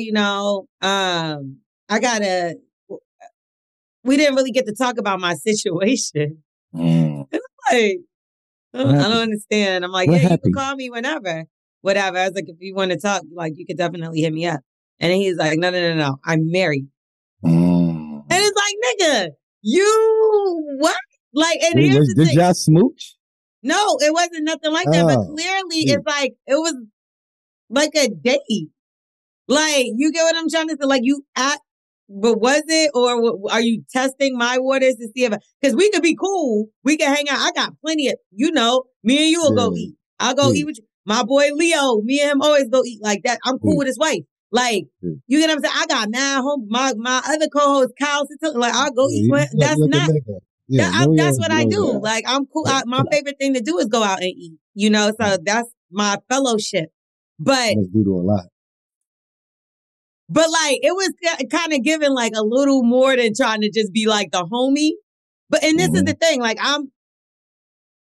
we didn't really get to talk about my situation. Mm. It's like, I don't understand. I'm like, you can call me whenever. Whatever. I was like, if you want to talk, like, you could definitely hit me up. And he's like, no. I'm married. Mm. And it's like, nigga, you what? Like, and here's the thing. Did y'all smooch? No, it wasn't nothing like that. But clearly, it's like, it was like a date. Like, you get what I'm trying to say? Like, but was it, or are you testing my waters to see if? Because we could be cool, we could hang out. I got plenty of, me and you will go eat. I'll go eat with you. My boy Leo, me and him always go eat like that. I'm cool with his wife. Like, you get what I'm saying? I got mad home. My other co-host Kyle, like, I'll go eat with him. That's not. Yeah, that's what I do. Like, I'm cool. My favorite thing to do is go out and eat. So that's my fellowship. But do to a lot. But, like, it was kind of given, like, a little more than trying to just be, like, the homie. But, and this is the thing, like, I'm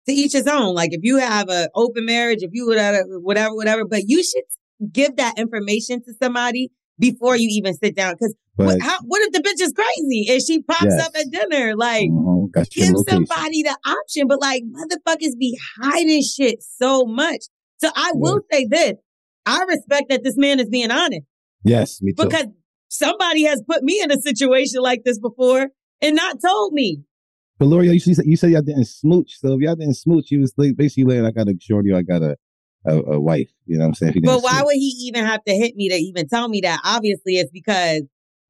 to each his own. Like, if you have an open marriage, if you whatever, but you should give that information to somebody before you even sit down. Because what if the bitch is crazy and she pops up at dinner? Like, give somebody the option. But, like, motherfuckers be hiding shit so much. So I will say this. I respect that this man is being honest. Yes, me too. Because somebody has put me in a situation like this before and not told me. But Lore'l, you said y'all didn't smooch. So if y'all didn't smooch, you was basically like, I got a shorty, I got a wife. You know what I'm saying? But why would he even have to hit me to even tell me that? Obviously, it's because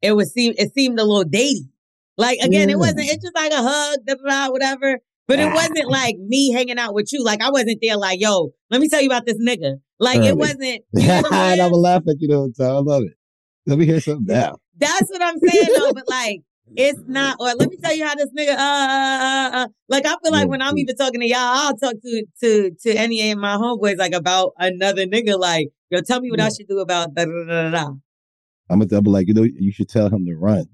it seemed a little datey. Like, again, it wasn't. It's just like a hug, blah, blah, whatever. But it wasn't like me hanging out with you. Like, I wasn't there like, yo, let me tell you about this nigga. Like, it wasn't. And I'm laughing at you the whole time. I love it. Let me hear something now. That's what I'm saying, though. But, like, it's not. Or let me tell you how this nigga, Like, I feel like when I'm even talking to y'all, I'll talk to any of my homeboys, like, about another nigga. Like, yo, tell me what I should do about da-da-da-da-da. I'm going to be like, you should tell him to run.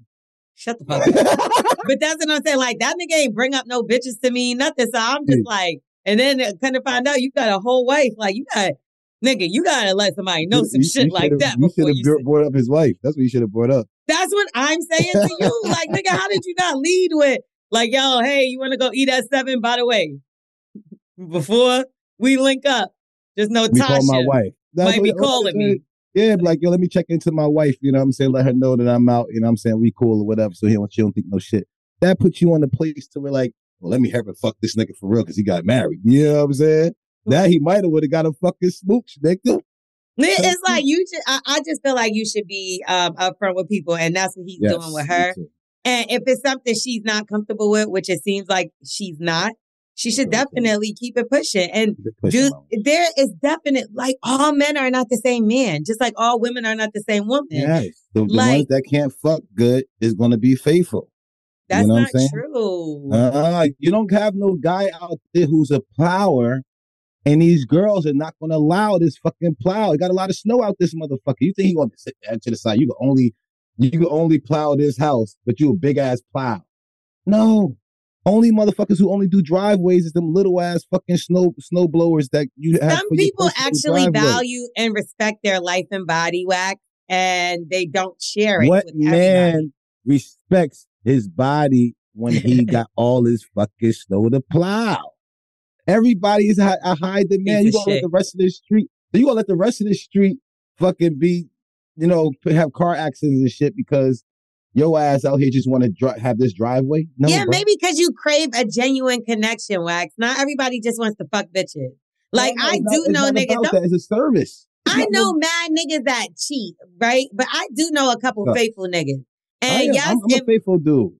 Shut the fuck up. But that's what I'm saying. Like, that nigga ain't bring up no bitches to me, nothing. So I'm just like, and then kind of find out you got a whole wife. Like, you got to let somebody know some shit like that. You should have brought up his wife. That's what you should have brought up. That's what I'm saying to you. Like, nigga, how did you not lead with, like, yo, hey, you want to go eat at 7? By the way, before we link up, just know Tasha call my wife. Might be calling me. Yeah, like, yo, let me check into my wife, you know what I'm saying? Let her know that I'm out, you know what I'm saying? We cool or whatever, so she don't think no shit. That puts you on the place to where, like, well, let me have her fuck this nigga for real because he got married. You know what I'm saying? Now he might have would have got a fucking smooch, nigga. It's like, you just, I just feel like you should be upfront with people, and that's what he's doing with her. And if it's something she's not comfortable with, which it seems like she's not, she should definitely keep it pushing. And there is definite, like, all men are not the same man, just like all women are not the same woman. Yes. The ones that can't fuck good is going to be faithful. That's not true. You don't have no guy out there who's a plower, and these girls are not going to allow this fucking plow. It got a lot of snow out this motherfucker. You think he going to sit to the side? You can only plow this house, but you a big ass plow. No. Only motherfuckers who only do driveways is them little ass fucking snow blowers that you have. Some people actually value and respect their life and body, Wax, and they don't share it. What man respects his body when he got all his fucking snow to plow? Everybody is a high demand. You gonna let the rest of this street? You gonna let the rest of this street fucking be, have car accidents and shit because your ass out here just want to have this driveway? No, yeah, bro. Maybe because you crave a genuine connection, Wax. Not everybody just wants to fuck bitches. Like, no, I do know niggas. It's a service. I know mad niggas that cheat, right? But I do know a couple faithful niggas. And I'm a faithful dude.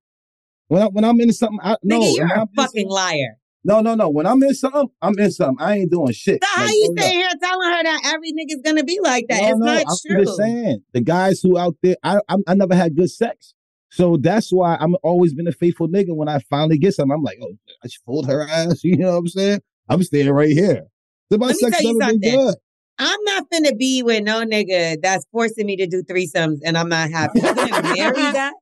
When I'm into something, you're a fucking liar. No. When I'm in something, I'm in something. I ain't doing shit. So how you sitting here telling her that every nigga's gonna be like that? No, it's not true. I'm just saying the guys who out there, I never had good sex. So that's why I'm always been a faithful nigga. When I finally get something, I'm like, oh, I should fold her ass. You know what I'm saying? I'm staying right here. Let me tell you something. I'm not finna be with no nigga that's forcing me to do threesomes and I'm not happy. You're gonna marry that?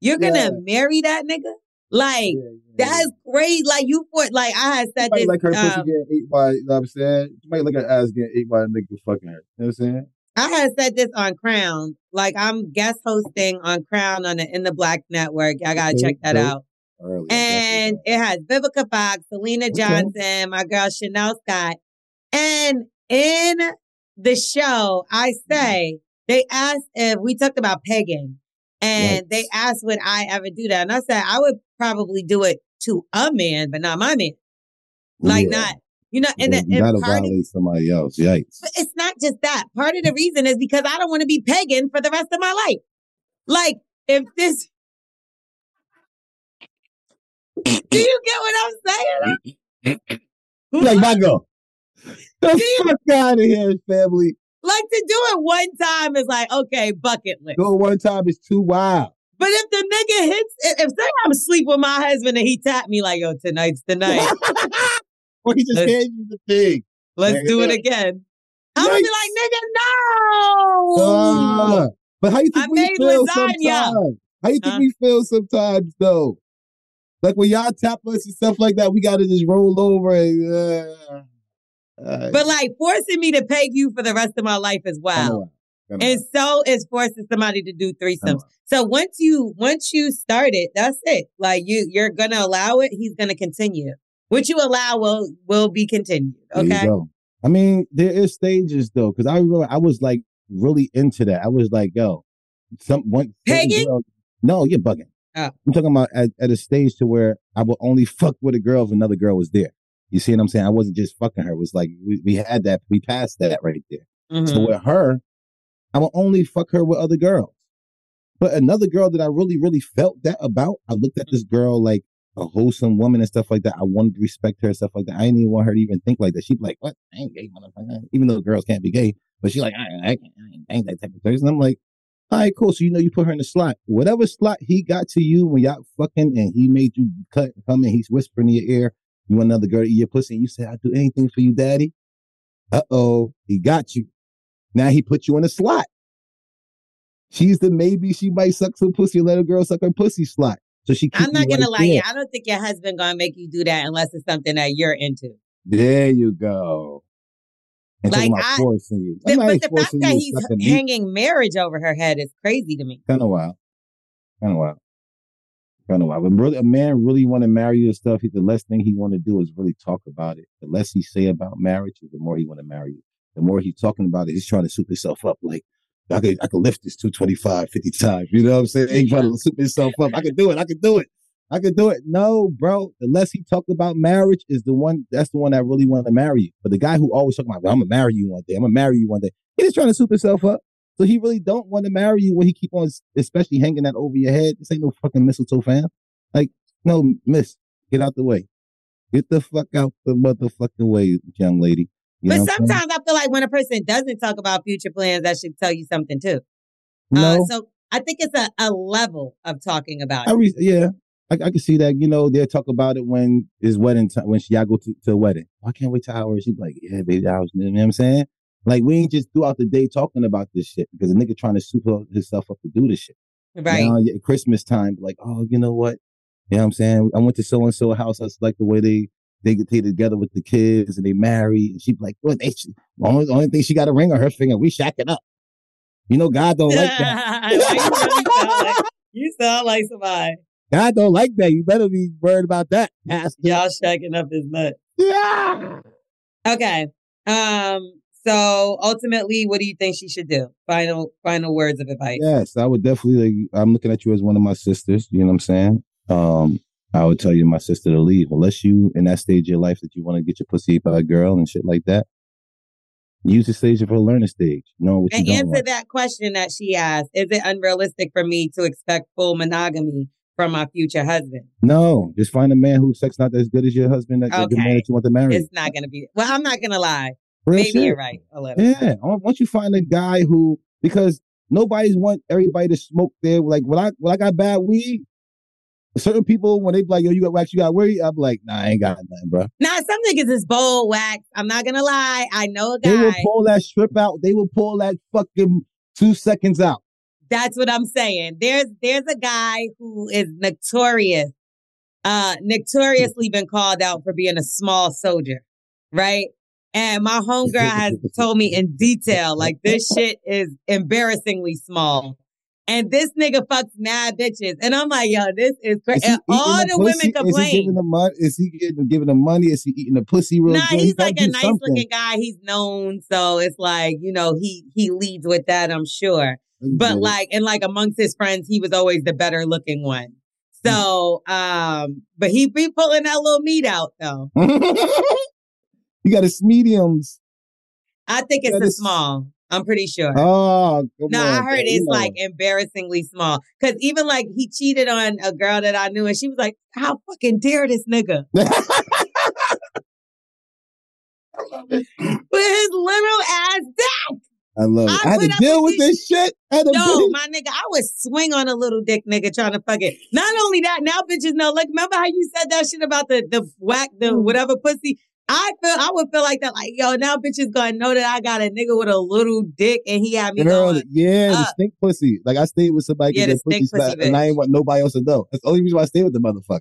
You're gonna marry that nigga? Like, that's great. Like, you for like, I had said this. Like her pussy getting ate by, you know what I'm saying? You might like her ass getting ate by a nigga fucking her. You know what I'm saying? I had said this on Crown. Like, I'm guest hosting on Crown on the In the Black Network. I gotta check that out. Early. And it has Vivica Fox, Selena Johnson, my girl Chanel Scott. And in the show, I say, they asked if we talked about pegging. And they asked, would I ever do that? And I said, I would probably do it to a man, but not my man. Like, not, you know, and not violate somebody else. Yikes. But it's not just that. Part of the reason is because I don't want to be pegging for the rest of my life. Like, if this. Do you get what I'm saying? Like, my girl. The fuck out of here, family. Like, to do it one time is like, okay, bucket list. Do it one time is too wild. But if the nigga hits, if say I'm asleep with my husband and he tapped me like, yo, tonight's the night. Or he just hands you the thing. Let's do it again. I'm going to be like, nigga, no! But how you think we feel sometimes? How you think we feel sometimes, though? Like, when y'all tap us and stuff like that, we got to just roll over and... But like forcing me to peg you for the rest of my life is wild. And so is forcing somebody to do threesomes. So once you start it, that's it. Like you're gonna allow it, he's gonna continue. What you allow will be continued. Okay. I mean, there is stages though, because I remember I was like really into that. I was like, yo, one pegging? Girl, no, you're bugging. Oh. I'm talking about at a stage to where I would only fuck with a girl if another girl was there. You see what I'm saying? I wasn't just fucking her. It was like, we had that. We passed that right there. Mm-hmm. So with her, I would only fuck her with other girls. But another girl that I really, really felt that about, I looked at this girl like a wholesome woman and stuff like that. I wanted to respect her and stuff like that. I didn't even want her to even think like that. She'd be like, what? I ain't gay, motherfucker. Even though girls can't be gay. But she like, I ain't that type of person. I'm like, all right, cool. So, you know, you put her in the slot. Whatever slot he got to you when y'all fucking and he made you come and he's whispering in your ear, you want another girl to eat your pussy and you say, I'll do anything for you, daddy. Uh-oh, he got you. Now he put you in a slot. She's the maybe she might suck some pussy, let a girl suck her pussy slot. So she. I'm not going to lie. I don't think your husband going to make you do that unless it's something that you're into. There you go. And like forcing you. But the fact that he's hanging marriage over her head is crazy to me. Kind of wild. When really, a man really want to marry you and stuff, the less thing he want to do is really talk about it. The less he say about marriage, the more he want to marry you. The more he's talking about it, he's trying to soup himself up. Like, I could lift this 225 50 times. You know what I'm saying? He's trying to soup himself up. I could do it. No, bro. The less he talk about marriage is the one that really want to marry you. But the guy who always talking about, well, I'm going to marry you one day. He's just trying to soup himself up. So he really don't want to marry you when he keep on, especially hanging that over your head. This ain't no fucking mistletoe, fam. Like, no, miss, get out the way. Get the fuck out the motherfucking way, young lady. You but sometimes I feel like when a person doesn't talk about future plans, that should tell you something too. No. So I think it's a level of talking about it. I can see that. You know, they'll talk about it when it's wedding time, when y'all go to a wedding. Oh, I can't wait till hours. She's like, yeah, baby, hours. You know what I'm saying? Like, we ain't just throughout the day talking about this shit because a nigga trying to soup himself up to do this shit. Right. Now, at Christmas time, like, oh, you know what? You know what I'm saying? I went to so-and-so house. I like the way they get together with the kids and they marry. And she's like, well, the only thing she got a ring on her finger, we shacking up. You know, God don't like that. You sound like somebody. God don't like that. You better be worried about that. Pastor. Y'all shacking up is nuts. Yeah. Okay. So ultimately, what do you think she should do? Final words of advice. Yes, I would definitely. I'm looking at you as one of my sisters. You know what I'm saying? I would tell you, my sister, to leave unless you in that stage of your life that you want to get your pussy by a girl and shit like that. Use the stage of her learning stage. Know what and you answer want. That question that she asked: is it unrealistic for me to expect full monogamy from my future husband? No, just find a man who's sex not as good as your husband. The man that you want to marry. It's not going to be. Well, I'm not going to lie. Real Maybe shit. You're right. A little. Yeah. Once you find a guy who, because Nobody's want everybody to smoke there. Like when I got bad weed, certain people, when they be like, yo, you got wax, you got weed, I'm like, nah, I ain't got nothing, bro. Nah, some niggas is bold wax. I'm not gonna lie. I know a guy. They will pull that strip out. They will pull that fucking 2 seconds out. That's what I'm saying. There's a guy who is notorious, notoriously been called out for being a small soldier, right? And my homegirl has told me in detail, like, this shit is embarrassingly small. And this nigga fucks mad bitches. And I'm like, yo, this is crazy. And all the women complain. Is he giving them money? Is he giving them money? Is he eating the pussy real good? Nah, he's like a nice looking guy. He's known. So it's like, you know, he leads with that, I'm sure. But like, and like amongst his friends, he was always the better looking one. So, but he be pulling that little meat out though. You got his mediums. I think it's a small. I'm pretty sure. Oh, no, I heard it's like embarrassingly small. Because even like he cheated on a girl that I knew and she was like, how fucking dare this nigga? I love it. With his little ass dick. I love it. I had to deal with this shit. No, my nigga, I would swing on a little dick nigga trying to fuck it. Not only that, now bitches know, like, remember how you said that shit about the whack, the whatever pussy? I would feel like that, like, yo, now bitches gonna know that I got a nigga with a little dick and he had me going. Yeah, the stink pussy. Like, I stayed with somebody that pussy slapped, and I ain't want nobody else to know. That's the only reason why I stayed with the motherfucker.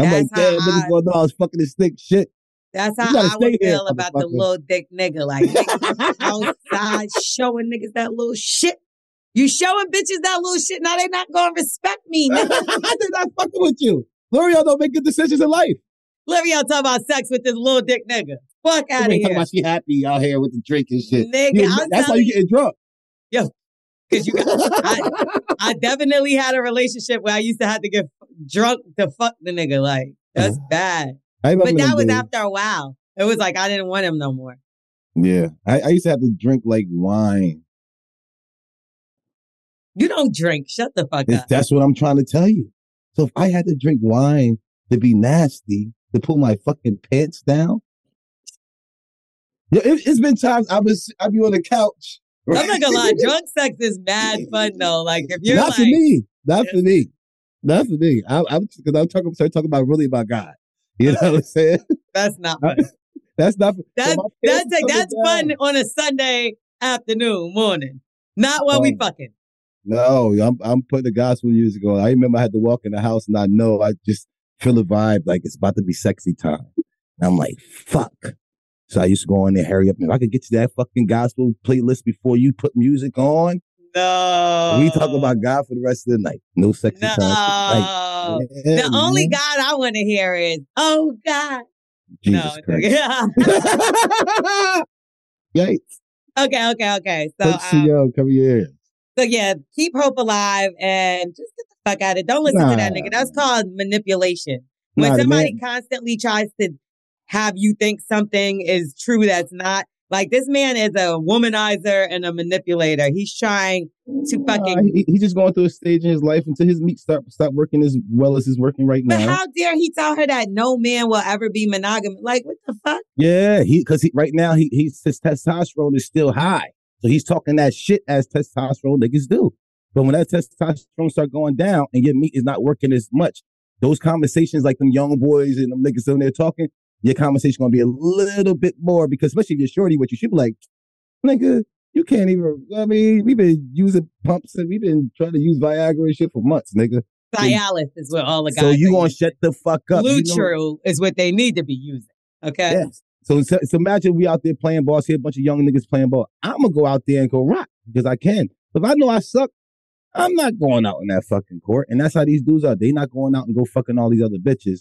I'm like, damn, niggas gonna know I was fucking this stink shit. That's how I would feel about the little dick nigga. Like, niggas outside showing niggas that little shit. You showing bitches that little shit, now they not gonna respect me. They're not fucking with you. L'Oreal don't make good decisions in life. L'Oreal talking about sex with this little dick nigga. Fuck out of here. Talking about she happy out here with the drink and shit. Nigga, that's how you getting drunk. Yo, because I definitely had a relationship where I used to have to get drunk to fuck the nigga. Like, that's bad. But that was after a while. It was like, I didn't want him no more. Yeah. I used to have to drink like wine. You don't drink. Shut the fuck up. That's what I'm trying to tell you. So if I had to drink wine to be nasty, to pull my fucking pants down. Yeah, it's been times I've been on the couch. Right? I'm not gonna lie, drunk sex is mad fun though. Like if you're not like, not for me. I'm talking about really about God. You know what I'm saying? That's not fun. That's fun on a Sunday afternoon, morning. Not while we fucking. No, I'm putting the gospel music on. I remember I had to walk in the house and I just feel the vibe, like it's about to be sexy time. And I'm like, fuck. So I used to go in there, hurry up. If I could get to that fucking gospel playlist before you put music on. No. We talk about God for the rest of the night. No sexy time. Like, the only God I want to hear is, oh, God. Jesus Christ. Yikes. Okay. So, CEO, come here. So, yeah, keep hope alive and just get the fuck out of it. Don't listen to that nigga. That's called manipulation. When somebody constantly tries to have you think something is true that's not, like this man is a womanizer and a manipulator. He's trying to fucking... He's just going through a stage in his life until his meat stop working as well as he's working right now. But how dare he tell her that no man will ever be monogamous? Like, what the fuck? Yeah, because right now his testosterone is still high. So he's talking that shit as testosterone niggas do. But when that testosterone start going down and your meat is not working as much, those conversations like them young boys and them niggas sitting there talking, your conversation going to be a little bit more because especially if you're shorty, what you should be like, nigga, you can't even, I mean, we've been using pumps and we've been trying to use Viagra and shit for months, nigga. Cialis is what all the guys. So you going to shut the fuck up. Blue Chew is what they need to be using. Okay. Yes. So imagine we out there playing ball, see a bunch of young niggas playing ball. I'm going to go out there and go rock because I can. If I know I suck, I'm not going out in that fucking court. And that's how these dudes are. They not going out and go fucking all these other bitches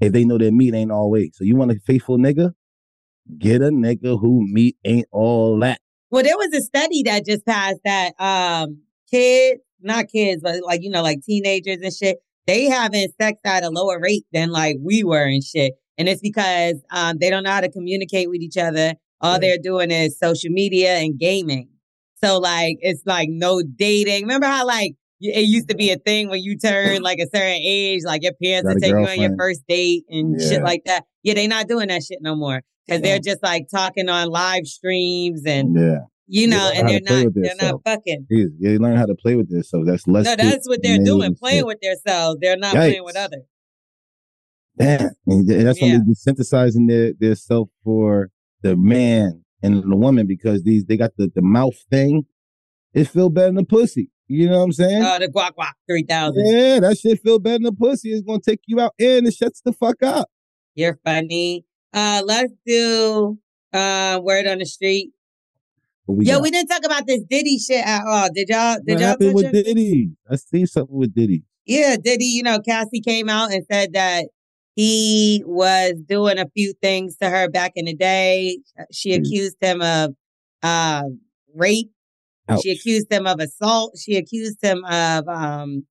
if they know their meat ain't all weight. So you want a faithful nigga? Get a nigga who meat ain't all that. Well, there was a study that just passed that not kids, but teenagers and shit, they having sex at a lower rate than like we were and shit. And it's because they don't know how to communicate with each other. All they're doing is social media and gaming. So, like, it's like no dating. Remember how, like, it used to be a thing when you turn, like, a certain age, like, your parents would take you on your first date and shit like that. Yeah, they're not doing that shit no more because they're just, like, talking on live streams and You know, and they're not fucking. They learn how to play with this, so that's less. No, that's what they're doing, playing with themselves. They're not playing with others. Damn. And that's when they're synthesizing their self for the man and the woman, because they got the mouth thing. It feel better than pussy. You know what I'm saying? Oh, the guac guac 3000. Yeah, that shit feel better than pussy. It's gonna take you out and it shuts the fuck up. You're funny. Let's do word on the street. We didn't talk about this Diddy shit at all. Did y'all? What happened with Diddy? I see something with Diddy. Yeah, Diddy. You know, Cassie came out and said that he was doing a few things to her back in the day. She accused him of rape. Ouch. She accused him of assault. She accused him of, doing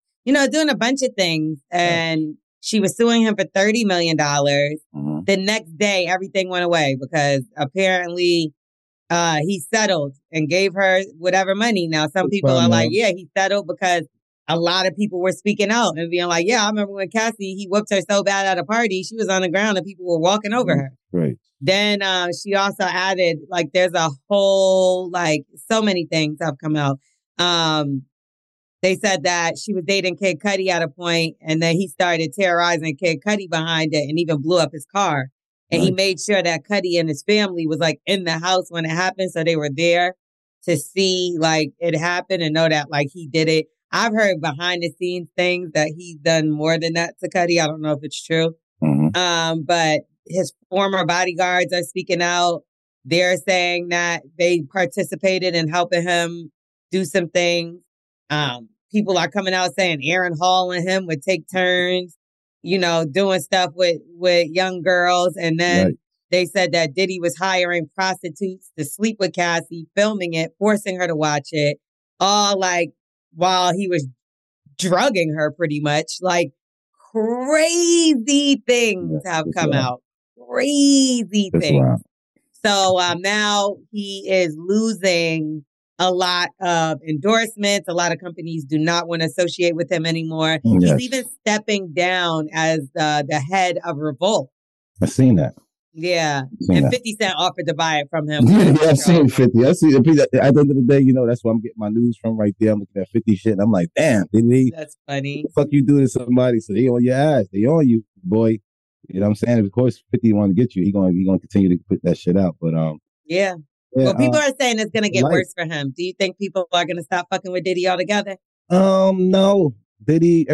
a bunch of things. And she was suing him for $30 million. Mm-hmm. The next day, everything went away because apparently he settled and gave her whatever money. Now, some people are like, yeah, he settled, because a lot of people were speaking out and being like, yeah, I remember when Cassie, he whooped her so bad at a party, she was on the ground and people were walking over her. Right. Then she also added, like, there's a whole, like, so many things have come out. They said that she was dating Kid Cudi at a point, and then he started terrorizing Kid Cudi behind it and even blew up his car. And he made sure that Cudi and his family was, like, in the house when it happened, so they were there to see, like, it happen and know that, like, he did it. I've heard behind-the-scenes things that he's done more than that to Cudi. I don't know if it's true. Mm-hmm. But his former bodyguards are speaking out. They're saying that they participated in helping him do some things. People are coming out saying Aaron Hall and him would take turns, you know, doing stuff with young girls. And then they said that Diddy was hiring prostitutes to sleep with Cassie, filming it, forcing her to watch it, all like while he was drugging her pretty much. Like, crazy things have come out. Crazy things. Wild. So now he is losing a lot of endorsements. A lot of companies do not want to associate with him anymore. Yes. He's even stepping down as the head of Revolt. I've seen that. Yeah. And 50 Cent offered to buy it from him. Yeah, I've seen 50. I see. At the end of the day, you know, that's where I'm getting my news from right there. I'm looking at 50 shit and I'm like, damn, Diddy. That's funny. What the fuck you do to somebody? So they on your ass. They on you, boy. You know what I'm saying? Of course, 50 want to get you. He gonna continue to put that shit out. But well, people are saying it's gonna get worse for him. Do you think people are gonna stop fucking with Diddy altogether? No, Diddy.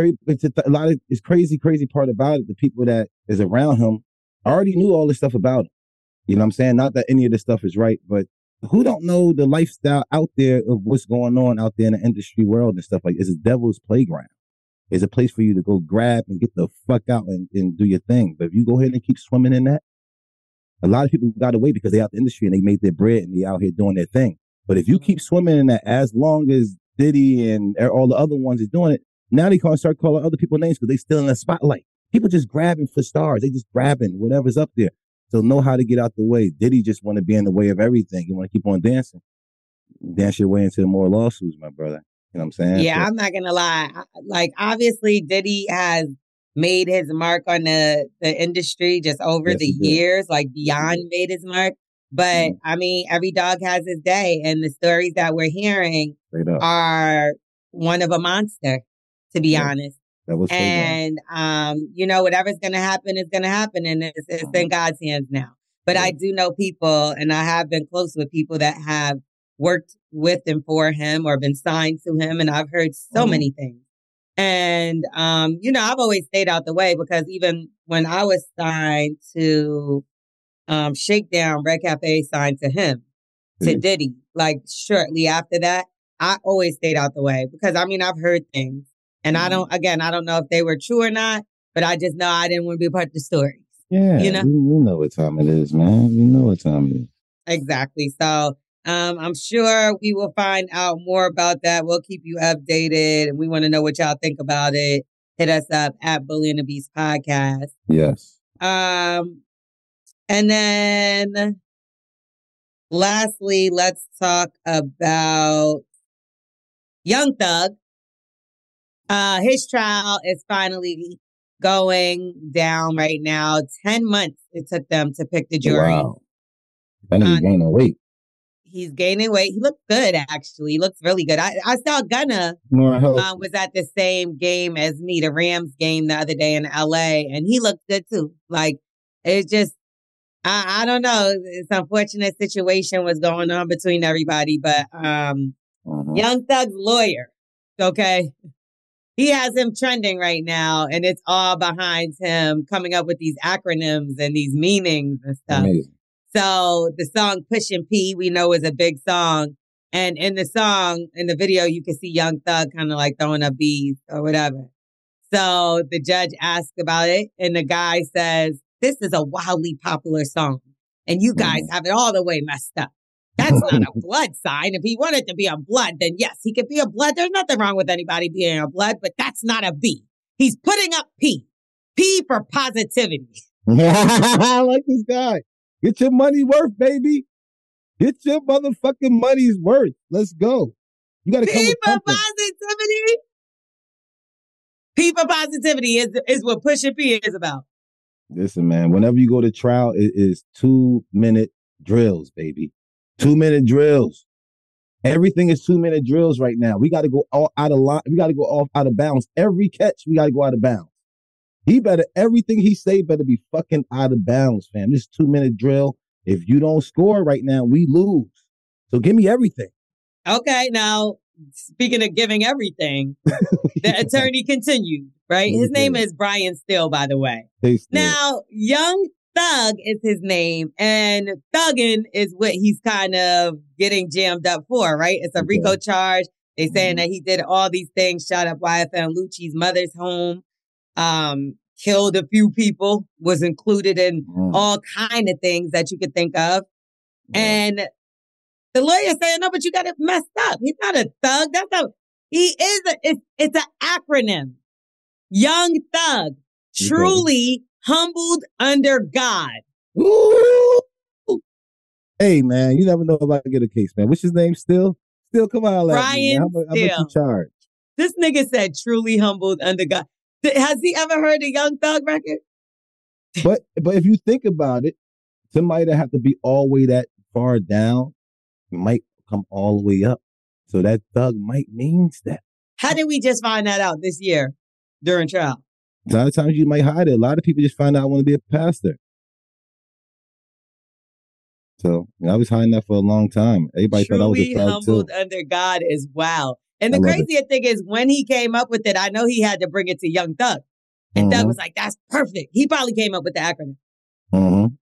It's crazy part about it. The people that is around him already knew all this stuff about him. You know what I'm saying? Not that any of this stuff is right, but who don't know the lifestyle out there of what's going on out there in the industry world and stuff like? It's a devil's playground. Is a place for you to go grab and get the fuck out and do your thing. But if you go ahead and keep swimming in that, a lot of people got away because they out the industry and they made their bread and they out here doing their thing. But if you keep swimming in that, as long as Diddy and all the other ones is doing it, now they can't start calling other people names because they still in the spotlight. People just grabbing for stars. They just grabbing whatever's up there. So know how to get out the way. Diddy just want to be in the way of everything. You want to keep on dancing. Dance your way into more lawsuits, my brother. You know what I'm saying? Yeah, I'm not going to lie. Like, obviously, Diddy has made his mark on the industry just over the years, like beyond made his mark. But, I mean, every dog has his day. And the stories that we're hearing are one of a monster, to be honest. That was whatever's going to happen is going to happen. And it's in God's hands now. But I do know people, and I have been close with people that have worked with and for him or been signed to him. And I've heard so many things. And, I've always stayed out the way because even when I was signed to Shakedown, Red Cafe signed to him, to Diddy, like shortly after that, I always stayed out the way because, I mean, I've heard things. And I don't know if they were true or not, but I just know I didn't want to be a part of the stories. Yeah, you know? You know what time it is, man. You know what time it is. Exactly. So, I'm sure we will find out more about that. We'll keep you updated, and we want to know what y'all think about it. Hit us up at Bully and the Beast Podcast. Yes. And then lastly, let's talk about Young Thug. His trial is finally going down right now. 10 months it took them to pick the jury. Wow. That nigga gaining weight. He's gaining weight. He looked good, actually. He looks really good. I saw Gunna was at the same game as me, the Rams game the other day in L.A., and he looked good, too. Like, it's just, I don't know. It's an unfortunate situation was going on between everybody, but Young Thug's lawyer, okay? He has him trending right now, and it's all behind him coming up with these acronyms and these meanings and stuff. Amazing. So the song Pushin' P, we know, is a big song. And in the song, in the video, you can see Young Thug kind of like throwing up bees or whatever. So the judge asked about it, and the guy says, this is a wildly popular song, and you guys have it all the way messed up. That's not a blood sign. If he wanted to be a blood, then yes, he could be a blood. There's nothing wrong with anybody being a blood, but that's not a B. He's putting up P. P for positivity. I like this guy. Get your money worth, baby. Get your motherfucking money's worth. Let's go. You gotta come with something. Positivity. People positivity is what Pusha P is about. Listen, man. Whenever you go to trial, it is 2-minute drills, baby. 2-minute drills. Everything is 2-minute drills right now. We gotta go all out of line. We gotta go off out of bounds. Every catch, we gotta go out of bounds. Everything he say better be fucking out of bounds, fam. This 2-minute drill. If you don't score right now, we lose. So give me everything. Okay, now, speaking of giving everything, the attorney continued, right? His name is Brian Steele, by the way. Now, Young Thug is his name, and thuggin' is what he's kind of getting jammed up for, right? It's a RICO charge. They saying that he did all these things, shot up YFM Lucci's mother's home. Killed a few people, was included in all kind of things that you could think of. And the lawyer saying, no, but you got it messed up. He's not a thug. That's not, he is, it's an acronym. Young Thug, truly humbled under God. Ooh. Hey, man, you never know if I can get a case, man. What's his name? Still, come on. Brian Steele. How much you charge? This nigga said truly humbled under God. Has he ever heard a Young Thug record? But if you think about it, somebody that have to be all the way that far down might come all the way up. So that thug might means that. How did we just find that out this year during trial? A lot of times you might hide it. A lot of people just find out I want to be a pastor. So I was hiding that for a long time. Everybody thought I was a pastor. Truly humbled under God is wow. And the craziest thing is when he came up with it, I know he had to bring it to Young Thug. And Thug was like, that's perfect. He probably came up with the acronym.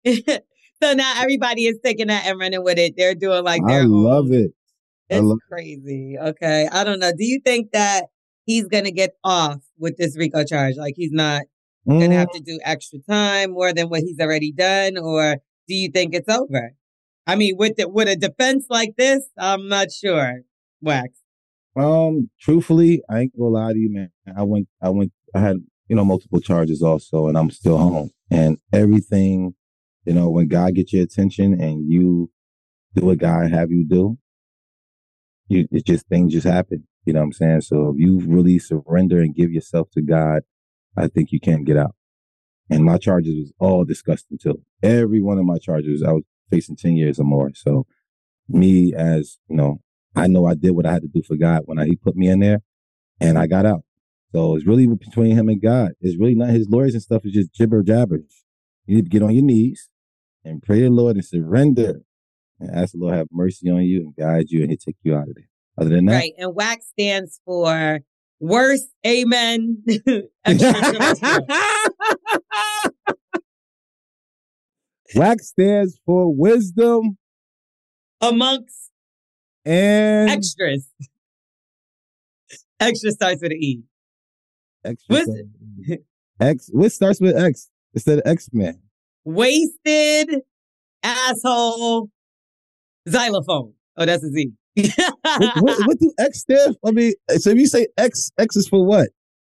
So now everybody is taking that and running with it. They're doing like their own. Love it. It's crazy. Okay. I don't know. Do you think that he's going to get off with this RICO charge? Like he's not going to have to do extra time more than what he's already done? Or do you think it's over? I mean, with a defense like this, I'm not sure. Wax. Truthfully, I ain't gonna lie to you, man. I had, multiple charges also, and I'm still home. And everything, when God gets your attention and you do what God have you do, it's just things just happen. You know what I'm saying? So if you really surrender and give yourself to God, I think you can get out. And my charges was all disgusting too. Every one of my charges, I was facing 10 years or more. So me as, I know I did what I had to do for God when he put me in there, and I got out. So it's really between him and God. It's really not his lawyers and stuff. It's just gibber jabber. You need to get on your knees and pray to the Lord and surrender and ask the Lord to have mercy on you and guide you, and he'll take you out of there. Other than that. Right. And WAC stands for worse, amen. WAC stands for wisdom amongst and extras. Extra starts with an E. What starts with X instead of X-Men? Wasted asshole xylophone. Oh, that's a Z. What do X stand for? I mean, so if you say X, X is for what?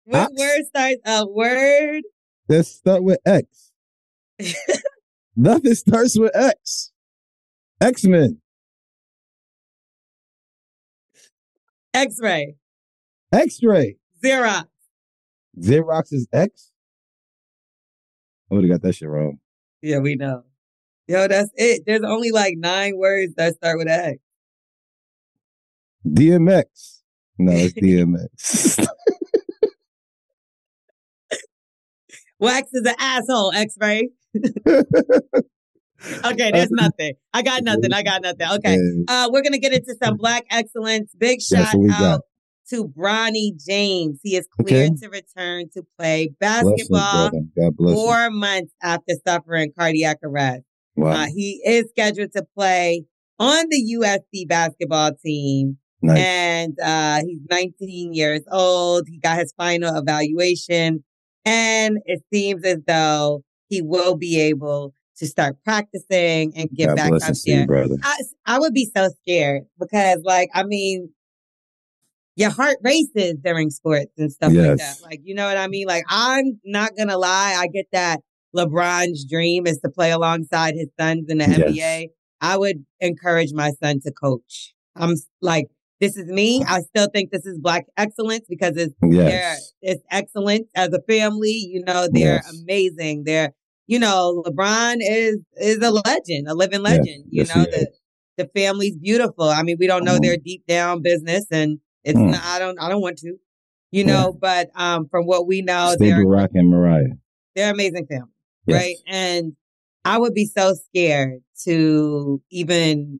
What word starts a word? That start with X. Nothing starts with X. X-Men. X-ray. X-ray. Xerox. Xerox is X? I would have got that shit wrong. Yeah, we know. Yo, that's it. There's only like 9 words that start with X. DMX. No, it's DMX. Wax is an asshole, X-Ray. Okay, there's nothing. I got nothing. Okay. We're going to get into some Black excellence. Big shout out to Bronny James. He is cleared to return to play basketball 4 months after suffering cardiac arrest. Wow. He is scheduled to play on the USC basketball team. Nice. And he's 19 years old. He got his final evaluation. And it seems as though he will be able to start practicing and get back up there. I would be so scared because, like, I mean, your heart races during sports and stuff like that. Like, you know what I mean? Like, I'm not going to lie. I get that LeBron's dream is to play alongside his sons in the NBA. I would encourage my son to coach. I'm like, this is me. I still think this is Black excellence because it's it's excellent as a family. You know, they're amazing. They're, you know, LeBron is a legend, a living legend. Yes, you know, the family's beautiful. I mean, we don't know their deep down business, and it's not, I don't want to, you know. But from what we know, they're Rock and Mariah. They're amazing family, right? And I would be so scared to even.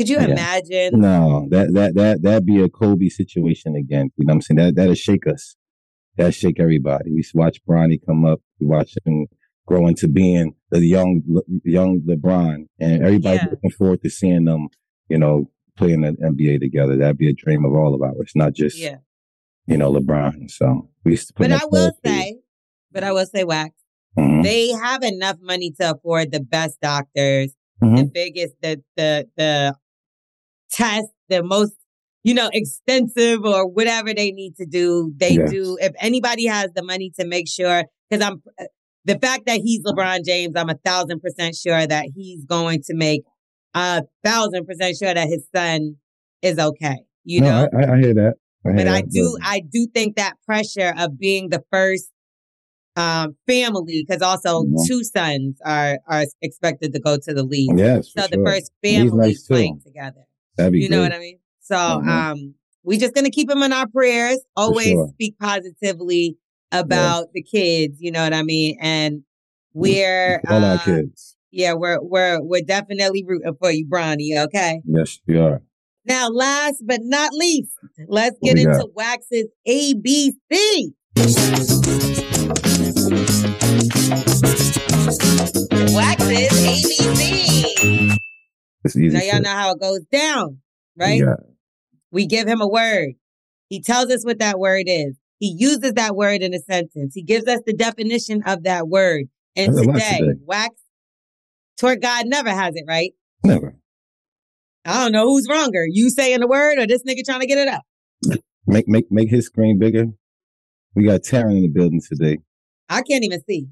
Could you imagine? No, that'd be a Kobe situation again. You know what I'm saying? That'll shake us. That'll shake everybody. We watch Bronny come up. We watch him grow into being the young LeBron, and everybody's looking forward to seeing them, you know, playing the NBA together. That'd be a dream of all of ours, not just, you know, LeBron. So we used to put. But I will say, Wax, they have enough money to afford the best doctors, the biggest, the test, the most, you know, extensive or whatever they need to do. They do. If anybody has the money to make sure, because the fact that he's LeBron James, I'm 1,000% sure that he's going to make 1,000% sure that his son is okay. You know, I hear that. I do think that pressure of being the first family, because also two sons are expected to go to the league. Yes, so the first family playing together. That'd be great. Know what I mean? So we just going to keep him in our prayers. Always speak positively about the kids. You know what I mean? And we're all our kids. Yeah, we're definitely rooting for you, Bronny. Okay. Yes, we are. Now, last but not least, let's get into Wax's ABC. Wax's ABC. It's easy. Now y'all know how it goes down, right? Yeah. We give him a word. He tells us what that word is. He uses that word in a sentence. He gives us the definition of that word. And today, Wax. Twerk God never has it right. Never. I don't know who's wronger. You saying the word or this nigga trying to get it up? Make his screen bigger. We got Taryn in the building today. I can't even see.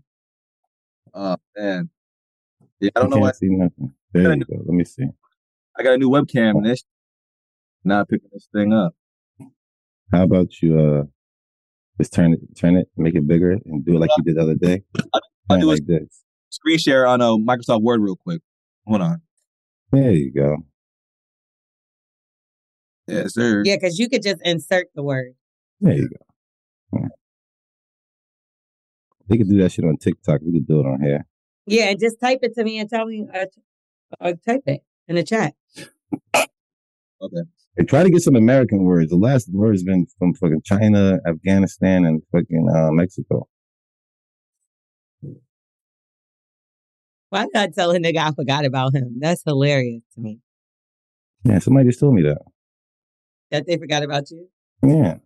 Oh, man. Yeah, I don't know why. I see nothing. There you go. Let me see. I got a new webcam and that's not picking this thing up. How about you just turn it, make it bigger and do it like you did the other day? I'll do it like this. Screen share on Microsoft Word real quick. Hold on. There you go. Yes, sir. Yeah, because you could just insert the word. There you go. Yeah. They could do that shit on TikTok. We could do it on here. Yeah, and just type it to me and tell me. Type it in the chat. Okay. They try to get some American words. The last word has been from fucking China, Afghanistan, and fucking Mexico. Why did I tell a nigga I forgot about him? That's hilarious to me. Yeah, somebody just told me that. That they forgot about you? Yeah.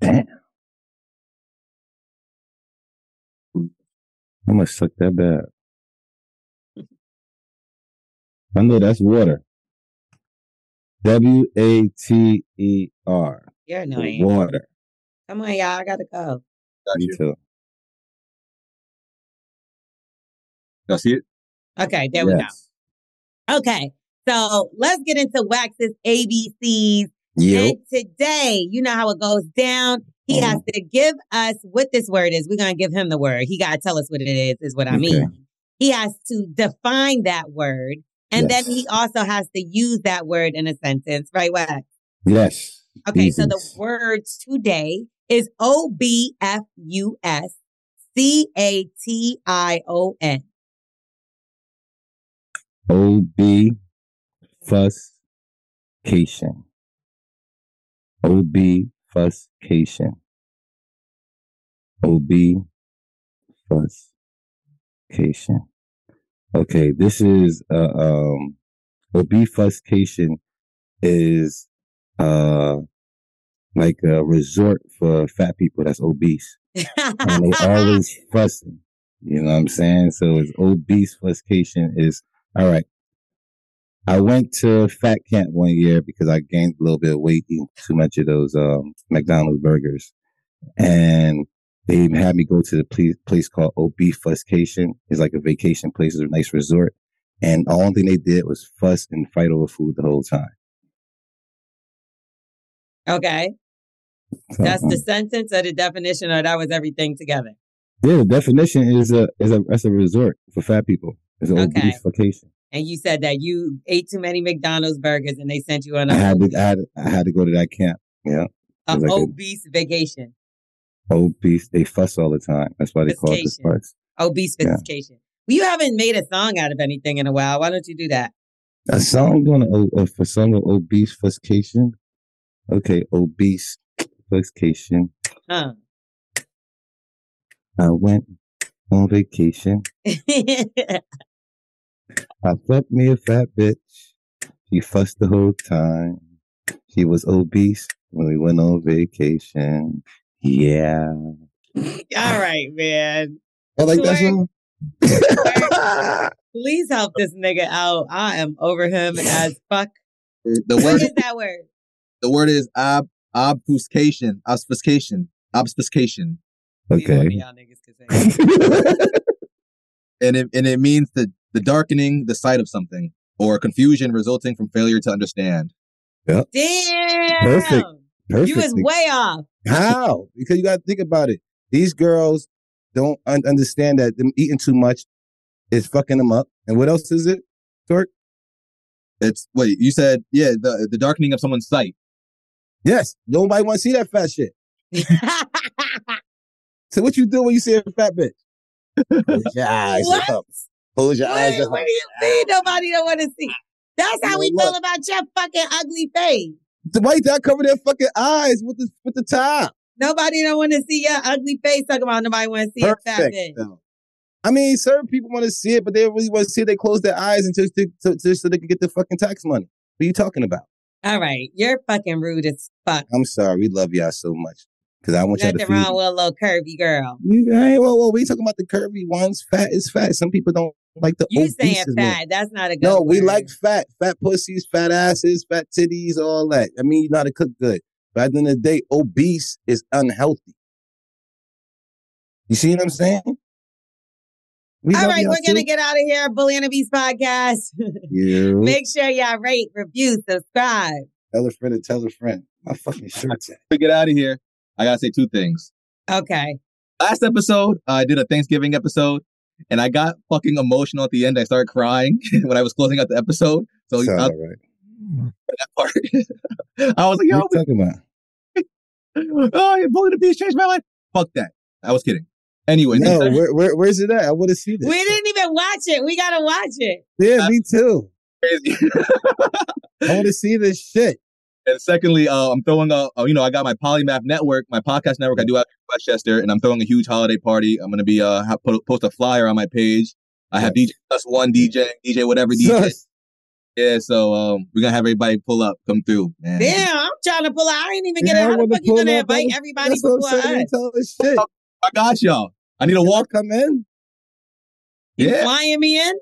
Damn. I must suck that bad. I know that's water. WATER. You're annoying. Water. Come on, y'all. I gotta go. Me too. Y'all see it? Okay, there we go. Okay, so let's get into Wax's ABCs. Yep. And today, you know how it goes down. He has to give us what this word is. We're going to give him the word. He got to tell us what it is what I mean. He has to define that word. And yes. Then he also has to use that word in a sentence, right, Wax? Yes. Okay, so the word today is O-B-F-U-S-C-A-T-I-O-N. O-B-Fuscation. O-B-Fuscation. Obfuscation. Okay, this is obfuscation is like a resort for fat people that's obese. And they always fussing. You know what I'm saying? So it's obfuscation is all right. I went to fat camp one year because I gained a little bit of weight eating too much of those McDonald's burgers, and they had me go to the place called Obfuscation. It's like a vacation place. It's a nice resort. And the only thing they did was fuss and fight over food the whole time. Okay. So, that's the sentence or the definition, or that was everything together? Yeah, the definition is a resort for fat people. It's an Obfuscation. And you said that you ate too many McDonald's burgers and they sent you on a... I had to go to that camp. Yeah. An obese vacation. Obese, they fuss all the time. That's why they call it this fuss. Obfuscation. Yeah. Well, you haven't made a song out of anything in a while. Why don't you do that? A song doing a song of obfuscation. Okay, obfuscation. Huh. I went on vacation. I fucked me a fat bitch. She fussed the whole time. She was obese when we went on vacation. Yeah. All right, man. I like that song. Please help this nigga out. I am over him as fuck. What is that word? The word is obfuscation. Obfuscation. Obfuscation. Okay. Y'all niggas can say. And it means the darkening, the sight of something, or confusion resulting from failure to understand. Yep. Damn. Perfect. You is way off. How? Because you got to think about it. These girls don't understand that them eating too much is fucking them up. And what else is it, Torque? You said, yeah, the darkening of someone's sight. Yes. Nobody want to see that fat shit. So what you do when you see a fat bitch? Close your eyes. What? Up. Close your eyes. Up. What do you mean nobody don't want to see? That's how we feel about your fucking ugly face. Why did I cover their fucking eyes with the top? Nobody don't want to see your ugly face. Talking about nobody want to see your fat bitch. No. I mean, certain people want to see it, but they really want to see it. They close their eyes and just so they can get the fucking tax money. What are you talking about? All right, you're fucking rude as fuck. I'm sorry. We love y'all so much because I want y'all to feel. Nothing wrong with a little curvy girl. Hey, well, we talking about the curvy ones. Fat is fat. Some people don't. Like the you saying fat? Man. That's not a good. No, we word. Like fat, fat pussies, fat asses, fat titties, all that. I mean, you know how to cook good, but at the end of the day, obese is unhealthy. You see what I'm saying? All right, we're gonna get out of here. Bully and the Beast podcast. Yeah. Make sure y'all rate, review, subscribe. Tell a friend to tell a friend. My fucking shirt's out. To get out of here, I gotta say two things. Okay. Last episode, I did a Thanksgiving episode. And I got fucking emotional at the end. I started crying when I was closing out the episode. So all right. That part. I was like, yo, what are you talking about? Oh, you're Bully and the Beast changed my life. Fuck that. I was kidding. Anyway. No, where's it at? I want to see this. We didn't even watch it. We got to watch it. Yeah, me too. Crazy. I want to see this shit. And secondly, I'm throwing I got my Polymath network, my podcast network I do out in Westchester, and I'm throwing a huge holiday party. I'm going to be, post a flyer on my page. I have DJ +1 DJ whatever DJ. Yeah, so we're going to have everybody pull up, come through. Man. Damn, I'm trying to pull out. I ain't even get it. How the fuck you going to invite everybody before us? I got y'all. I need a walk. Come in. You flying me in?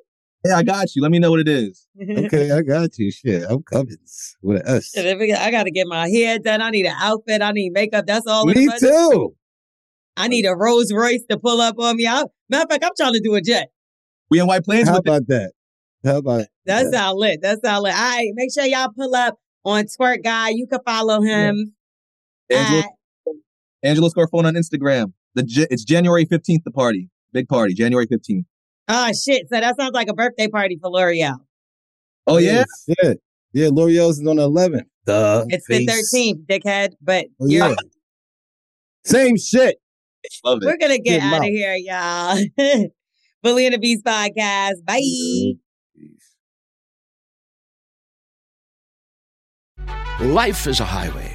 Yeah, I got you. Let me know what it is. Okay, I got you. Shit, I'm coming with us. I got to get my hair done. I need an outfit. I need makeup. That's all. Me too. I need a Rolls Royce to pull up on me. Matter of fact, I'm trying to do a jet. We in White Plains. How about that? That's all lit. That's all lit. All right, make sure y'all pull up on Twerk God. You can follow him. Yeah. Angelo Scarfone on Instagram. It's January 15th. The party, big party, January 15th. Oh, shit. So that sounds like a birthday party for L'Oreal. Oh, yeah? Yeah. Yeah, L'Oreal's is on the 11th. It's face. The 13th, dickhead, but you're... Yeah. Same shit. Love it. We're going to get out of here, y'all. Bully and the Beast Podcast. Bye. Life is a highway,